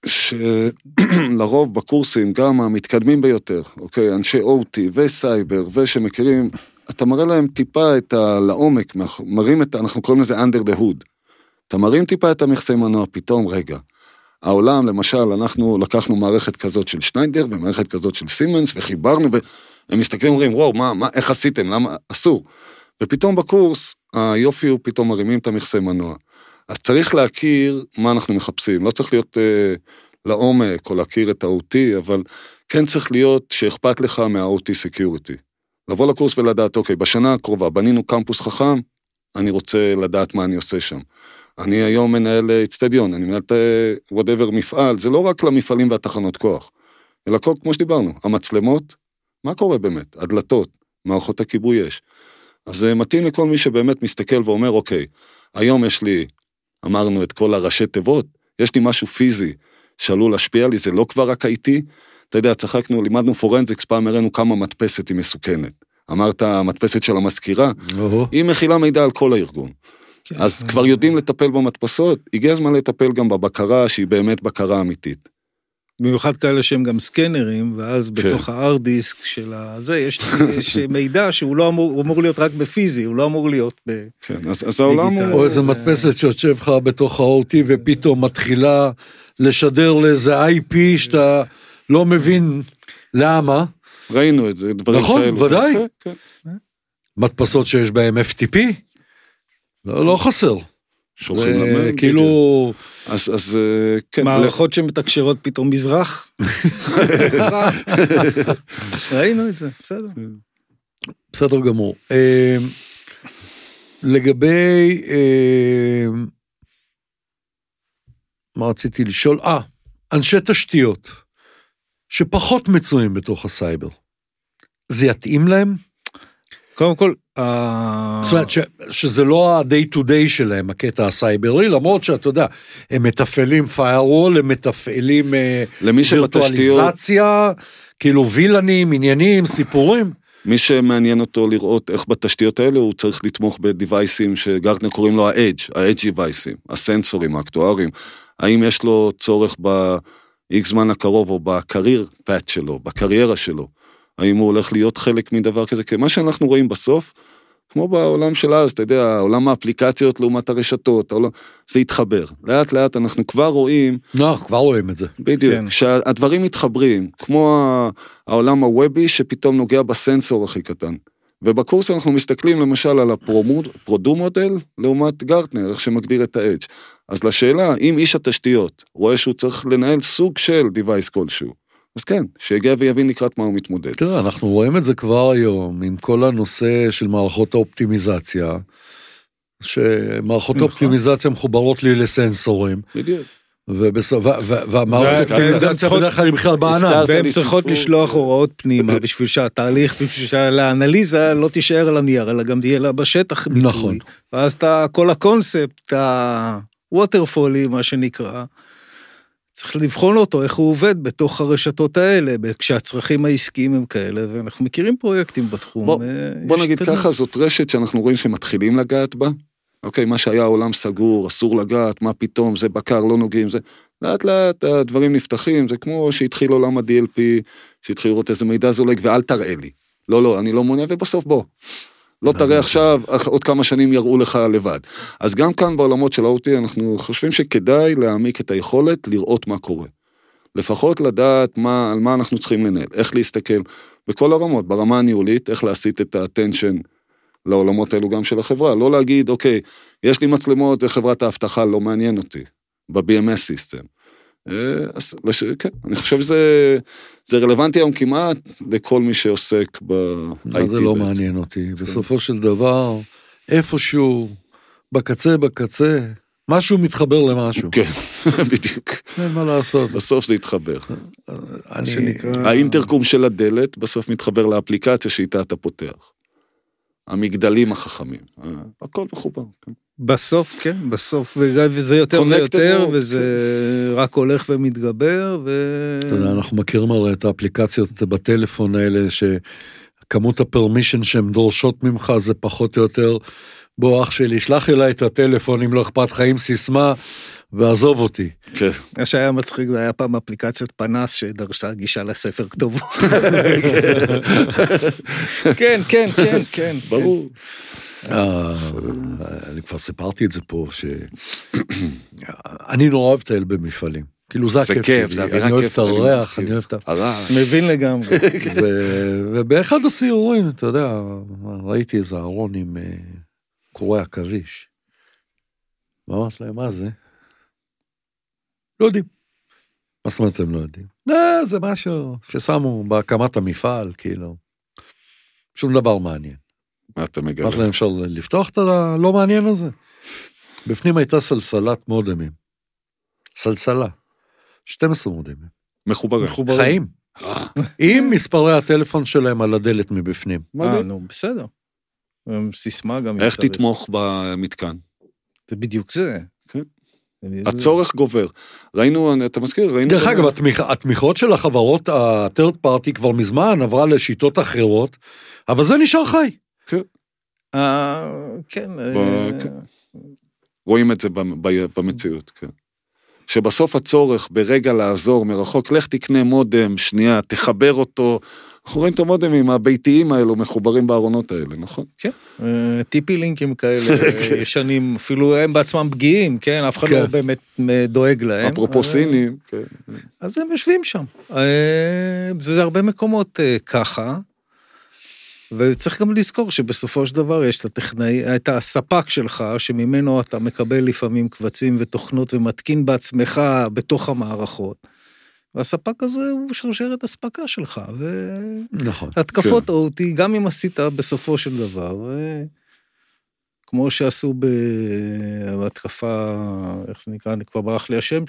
שלרוב בקורסים, גם המתקדמים ביותר, אוקיי, אנשי OT וסייבר ושמכירים, אתה מראה להם טיפה את הלעומק, מראים את, אנחנו קוראים לזה under the hood, אתה מראים טיפה את המכסי מנוע, פתאום רגע, העולם, למשל, אנחנו לקחנו מערכת כזאת של שניידר, ומערכת כזאת של סימנס, וחיברנו, והם מסתכלים, אומרים, וואו, מה, איך עשיתם, למה, אסור, ופתאום בקורס, היופי הוא פתאום מרימים את המכסי מנוע, אז צריך להכיר מה אנחנו מחפשים, לא צריך להיות לעומק, או להכיר את ה-OT, אבל כן צריך להיות שאכפת לך מה-OT Security. לבוא לקורס ולדעת, אוקיי, בשנה הקרובה, בנינו קמפוס חכם, אני רוצה לדעת מה אני עושה שם. אני היום מנהל אצטדיון, אני מנהל whatever מפעל, זה לא רק למפעלים והתחנות כוח, אלא כל, כמו שדיברנו, המצלמות, מה קורה באמת? הדלתות, מערכות הכיבוי יש. אז זה מתאים לכל מי שבאמת מסתכל ואומר, אוקיי, היום יש לי, אמרנו את כל הראשי תיבות, יש לי משהו פיזי שעלול להשפיע לי, זה לא כבר רק הייתי, אתה יודע, צחקנו, לימדנו פורנזיקס, פעם הראינו כמה מדפסת היא מסוכנת, אמרת המדפסת של המזכירה, היא מכילה מידע על כל הארגון, אז כבר יודעים לטפל במדפסות, הגיע הזמן לטפל גם בבקרה, שהיא באמת בקרה אמיתית. במיוחד כאלה שהם גם סקנרים, ואז בתוך הארדיסק של הזה, יש מידע שהוא לא אמור להיות רק בפיזי, הוא לא אמור להיות בדיגיטל. או איזו מדפסת שיושב לך בתוך ה-OT, ופתאום מתחילה לשדר לאיזה IP, שאתה לא מבין למה. ראינו את זה, דברים כאלו. נכון, ודאי. מדפסות שיש בהם FTP, לא חסר. שולחים למערכת. כאילו... אז כן. מערכות שמתקשרות פתאום מזרח. ראינו את זה, בסדר. בסדר גמור. לגבי... מה רציתי לשאול? אנשי תשתיות, שפחות מצויים בתוך הסייבר, זה יתאים להם? קודם כל... זאת אומרת, שזה לא ה-day to day שלהם, הקטע הסייברי, למרות שאתה יודע, הם מתפעלים firewall, הם מתפעלים וירטואליזציה, כאילו וילנים, עניינים, סיפורים. מי שמעניין אותו לראות איך בתשתיות האלה, הוא צריך לתמוך בדיווייסים שגרטנר קוראים לו ה-edge, ה-edge devices, הסנסורים, האקטוארים, האם יש לו צורך ב-X זמן הקרוב, או בקרייר פאט שלו, בקריירה שלו, האם הוא הולך להיות חלק מדבר כזה, כי מה שאנחנו רואים בסוף, כמו בעולם של אז, אתה יודע, עולם האפליקציות לעומת הרשתות, העולם, זה התחבר. לאט לאט אנחנו כבר רואים... כבר רואים את זה. בדיוק, כן. שהדברים מתחברים, כמו העולם הוובי שפתאום נוגע בסנסור הכי קטן. ובקורס אנחנו מסתכלים למשל על הפרודו מודל לעומת גרטנר, איך שמגדיר את האדג'. אז לשאלה, אם איש התשתיות רואה שהוא צריך לנהל סוג של דיווייס כלשהו, אז כן, שיגיע ויבין לקראת מה הוא מתמודד. תראה, אנחנו רואים את זה כבר היום, עם כל הנושא של מערכות האופטימיזציה, שמערכות האופטימיזציה מחוברות לי לסנסורים. בדיוק. והמערכות האופטימיזציה בדרך כלל בכלל בענן. והן צריכות לשלוח הוראות פנימה, בשביל שהתהליך, בשביל שהאנליזה לא תישאר על הנייר, אלא גם תהיה לה בשטח. נכון. ואז כל הקונספט, הווטרפולי, מה שנקרא, צריך לבחון אותו, איך הוא עובד בתוך הרשתות האלה, כשהצרכים העסקיים הם כאלה, ואנחנו מכירים פרויקטים בתחום. בוא נגיד ככה, זאת רשת שאנחנו רואים שמתחילים לגעת בה, אוקיי, מה שהיה עולם סגור, אסור לגעת, מה פתאום, זה בקר, לא נוגעים, זה, לאט לאט הדברים נפתחים, זה כמו שהתחיל עולם ה-DLP, שהתחיל לראות איזה מידע זולג, ואל תראה לי. לא, אני לא מעוניין, ובסוף בוא. לא תראה עכשיו, עוד כמה שנים יראו לך לבד. אז גם כאן בעולמות של ה-OT, אנחנו חושבים שכדאי להעמיק את היכולת לראות מה קורה. לפחות לדעת על מה אנחנו צריכים לנהל, איך להסתכל בכל הרמות, ברמה הניהולית, איך להסיט את האטנשן לעולמות האלו גם של החברה. לא להגיד, אוקיי, יש לי מצלמות, זה חברת ההבטחה, לא מעניין אותי, ב-BMS סיסטם. כן, אני חושב שזה רלוונטי היום כמעט לכל מי שעוסק ב-IT. זה לא מעניין אותי, בסופו של דבר, איפשהו, בקצה, משהו מתחבר למשהו. כן, בדיוק. אין מה לעשות. בסוף זה יתחבר. האינטרקום של הדלת בסוף מתחבר לאפליקציה שאיתה אתה פותח. המגדלים החכמים, הכל מחובר, כן. בסוף, כן, בסוף, וזה יותר ויותר, וזה רק הולך ומתגבר, אתה יודע, אנחנו מכירים הרי את האפליקציות בטלפון האלה, שכמות הפרמישן שהן דורשות ממך, זה פחות או יותר בוא אח שלי, שלח אליי את הטלפון, אם לא אכפת חיים סיסמה, ועזוב אותי. כן. מה שהיה מצחיק, זה היה פעם אפליקציית פנס, שדרשה גישה לספר כתובות. כן, כן, כן, כן. ברור. אני כבר סיפרתי את זה פה, שאני נורא אוהב טייל במפעלים. כאילו זה הכיף, אני אוהב את הריח, אני אוהב את הריח. מבין לגמרי. ובאחד הסיורים, אתה יודע, ראיתי איזה ארון עם קורי הקריש. ואמרת להם, מה זה? לא יודעים. מה זאת אומרת הם לא יודעים? לא, זה משהו ששמו בהקמת המפעל, כאילו. שום דבר מעניין. מה אתה מגלה? מה זה אפשר לפתוח את הלא מעניין הזה? בפנים הייתה סלסלת מודמים. סלסלה. 12 מודמים. מחוברים. חיים. עם מספרי הטלפון שלהם על הדלת מבפנים. נו, בסדר. סיסמה גם... איך תתמוך במתקן? זה בדיוק זה. הצורך גובר. ראינו, אתה מזכיר? דרך אגב, התמיכות של החברות, ה-third party כבר מזמן עברה לשיטות אחרות, אבל זה נשאר חי. כן. כן. רואים את זה במציאות, כן. שבסוף הצורך ברגע לעזור מרחוק, לך תקנה מודם, שנייה, תחבר אותו, אנחנו רואים את המודמים הביתיים האלו מחוברים בארונות האלה, נכון? כן. טיפי לינקים כאלה ישנים, אפילו הם בעצמם פגיעים, כן? אף אחד לא באמת דואג להם. אפרופו סינים. אז הם יושבים שם. זה הרבה מקומות ככה, וצריך גם לזכור שבסופו של דבר יש את הספק שלך, שממנו אתה מקבל לפעמים קבצים ותוכנות, ומתקין בעצמך בתוך המערכות. והספק הזה הוא שרשרת הספקה שלך, והתקפות OT, גם אם עשית בסופו של דבר, כמו שעשו בהתקפה, איך זה נקרא, אני כבר ברח לי השם,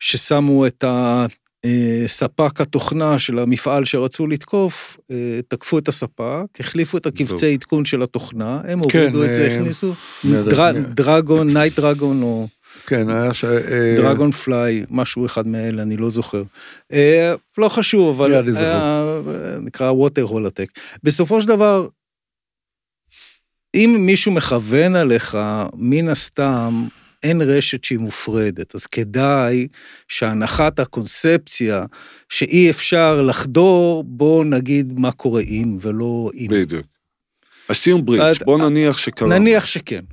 ששמו את הספק התוכנה של המפעל שרצו לתקוף, תקפו את הספק, החליפו את הקבצי עדכון של התוכנה, הם הורידו את זה, הכניסו, דרגון, נייט דרגון, או... כן, היה ש... דרגונפליי, משהו אחד מאלה, אני לא זוכר. לא חשוב, אבל... נקרא ווטר הולטק. בסופו של דבר, אם מישהו מכוון עליך, מן הסתם, אין רשת שהיא מופרדת, אז כדאי שהנחת הקונספציה, שאי אפשר לחדור, בוא נגיד מה קורה אם, ולא אם. בדיוק. עשינו בריץ', בוא נניח שקרה. נניח שכן.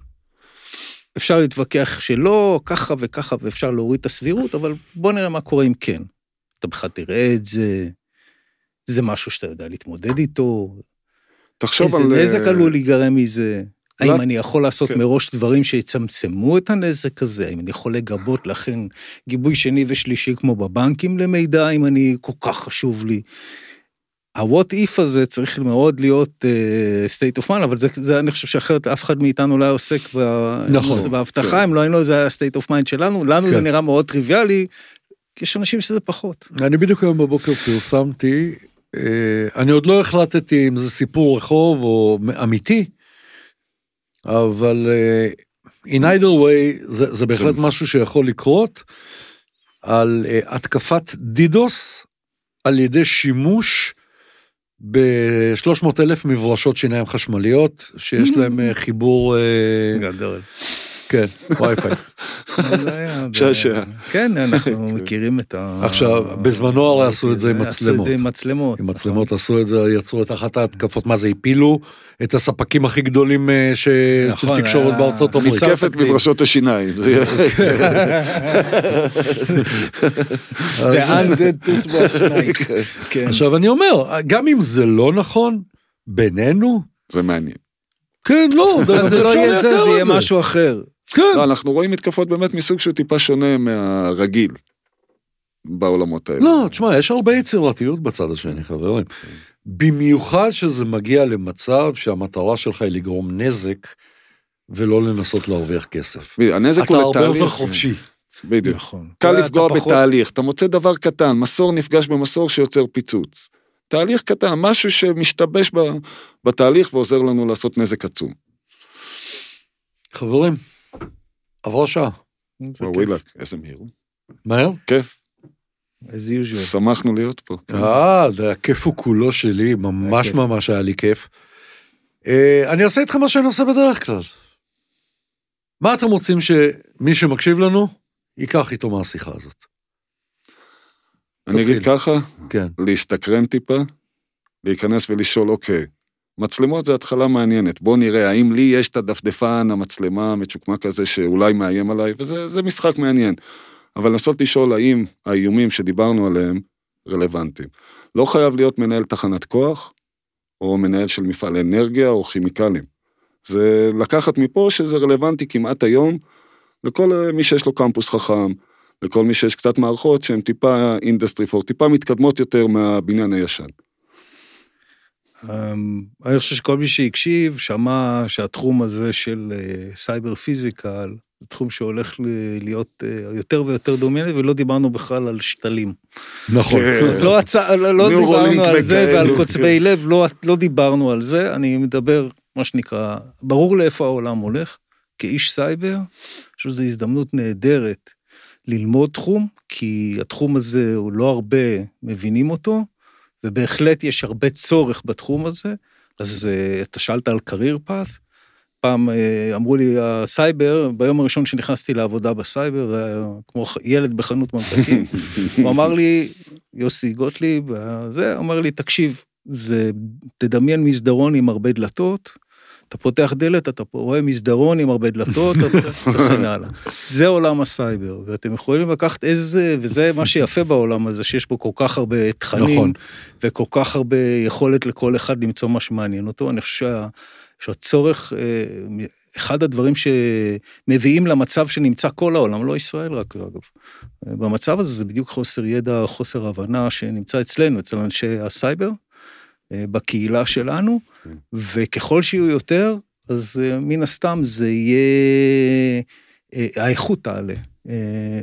אפשר להתווכח שלא, ככה וככה, ואפשר להוריד את הסבירות, אבל בוא נראה מה קורה אם כן. אתה בכלל תראה את זה, זה משהו שאתה יודע להתמודד איתו, איזה נזק עלול להיגרם מזה, האם אני יכול לעשות מראש דברים שיצמצמו את הנזק הזה, האם אני יכול לגבות לכן גיבוי שני ושלישי כמו בבנקים למידע, אם אני כל כך חשוב לי. ה-what if הזה צריך מאוד להיות state of mind, אבל זה אני חושב שאחרת אף אחד מאיתנו אולי עוסק בהבטחה, אם לא היינו זה ה-state of mind שלנו, לנו זה נראה מאוד טריוויאלי, יש אנשים שזה פחות. אני בדיוק היום בבוקר פרסמתי, אני עוד לא החלטתי אם זה סיפור רחוב או אמיתי, אבל in either way, זה בהחלט משהו שיכול לקרות, על התקפת דידוס, על ידי שימוש, ב-300,000 מברשות שיניים חשמליות, שיש להם חיבור... גדול. כן, וי-פיי. שעשע. כן, אנחנו מכירים את ה... עכשיו, בזמנו הרי עשו את זה עם מצלמות. עשו את זה עם מצלמות. עם מצלמות עשו את זה, יצרו את אחת ההתקפות, מה זה, הפילו את הספקים הכי גדולים של תקשורת בארצות הברית. מתקפת מברשות השיניים. עכשיו, אני אומר, גם אם זה לא נכון, בינינו... זה מעניין. כן, לא, זה לא יהיה זה, זה יהיה משהו אחר. לא, אנחנו רואים התקפות באמת מסוג שהוא טיפה שונה מהרגיל בעולמות האלה. לא, תשמע, יש הרבה יצירתיות בצד השני, חברים. במיוחד שזה מגיע למצב שהמטרה שלך היא לגרום נזק, ולא לנסות להרוויח כסף. הנזק הוא לתהליך. אתה הרבה יותר חופשי. בדיוק. קל לפגוע בתהליך, אתה מוצא דבר קטן, מסור נפגש במסור שיוצר פיצוץ. תהליך קטן, משהו שמשתבש בתהליך ועוזר לנו לעשות נזק עצום. חברים, עברה שעה. וואילק, איזה מהיר. מהר? כיף. איזה יוז'ו. שמחנו להיות פה. הכיף הוא כולו שלי, ממש ממש היה לי כיף. אני אעשה איתך מה שאני עושה בדרך כלל. מה אתם רוצים שמי שמקשיב לנו, ייקח איתו מהשיחה הזאת? אני אגיד ככה, להסתקרן טיפה, להיכנס ולשאול, אוקיי, מצלמות זה התחלה מעניינת, בוא נראה, האם לי יש את הדפדפן, המצלמה, מצ'וקמה כזה, שאולי מאיים עליי, וזה משחק מעניין. אבל לנסות לשאול, האם האיומים שדיברנו עליהם רלוונטיים. לא חייב להיות מנהל תחנת כוח, או מנהל של מפעל אנרגיה, או כימיקלים. זה לקחת מפה שזה רלוונטי כמעט היום, לכל מי שיש לו קמפוס חכם, לכל מי שיש קצת מערכות שהן טיפה אינדסטרי פור, טיפה מתקדמות יותר מהבניין הישן. אני חושב שכל מי שהקשיב, שמע שהתחום הזה של סייבר פיזיקל, זה תחום שהולך להיות יותר ויותר דומיינט, ולא דיברנו בכלל על שתלים. נכון. לא דיברנו על זה, ועל קוצבי לב, לא דיברנו על זה, אני מדבר, מה שנקרא, ברור לאיפה העולם הולך, כאיש סייבר, שזו הזדמנות נהדרת ללמוד תחום, כי התחום הזה הוא לא הרבה מבינים אותו, ובהחלט יש הרבה צורך בתחום הזה, אז אתה שאלת על קרייר פאט, פעם אמרו לי, הסייבר, ביום הראשון שנכנסתי לעבודה בסייבר, כמו ילד בחנות ממתקים, הוא אמר לי, יוסי גוטליב, זה, אמר לי, תקשיב, זה, תדמיין מסדרון עם הרבה דלתות, אתה פותח דלת, אתה רואה מסדרון עם הרבה דלתות, וכן הלאה. זה עולם הסייבר, ואתם יכולים לקחת איזה, וזה מה שיפה בעולם הזה, שיש בו כל כך הרבה תכנים, וכל כך הרבה יכולת לכל אחד למצוא מה שמעניין אותו. אני חושב שהצורך, אחד הדברים שמביאים למצב שנמצא כל העולם, לא ישראל רק אגב, במצב הזה זה בדיוק חוסר ידע, חוסר הבנה שנמצא אצלנו, אצל אנשי הסייבר, בקהילה שלנו, וככל שיהיו יותר, אז מן הסתם זה יהיה, האיכות תעלה,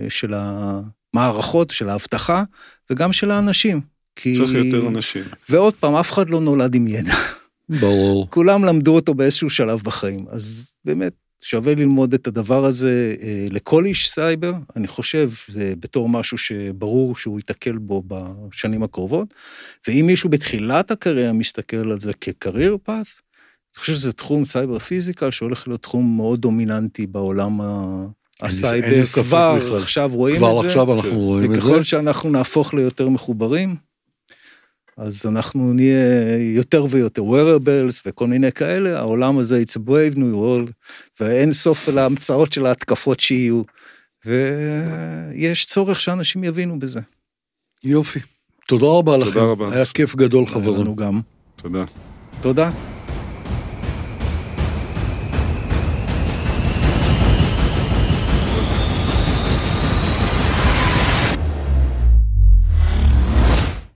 של המערכות, של ההבטחה, וגם של האנשים. צריך יותר אנשים. ועוד פעם, אף אחד לא נולד עם ידע. ברור. כולם למדו אותו באיזשהו שלב בחיים, אז באמת שווה ללמוד את הדבר הזה לכל איש סייבר, אני חושב, זה בתור משהו שברור שהוא יתקל בו בשנים הקרובות, ואם מישהו בתחילת הקריירה מסתכל על זה כקרייר פאט, אני חושב שזה תחום סייבר פיזיקה, שהולך להיות תחום מאוד דומיננטי בעולם הסייבר, כבר עכשיו רואים את זה, וככל שאנחנו נהפוך ליותר מחוברים, אז אנחנו נהיה יותר ויותר wearables וכל מיני כאלה, העולם הזה it's a brave new world, ואין סוף להמצאות של ההתקפות שיהיו, ויש צורך שאנשים יבינו בזה. יופי. תודה רבה לכם. היה כיף גדול חברים. לנו גם. תודה. תודה.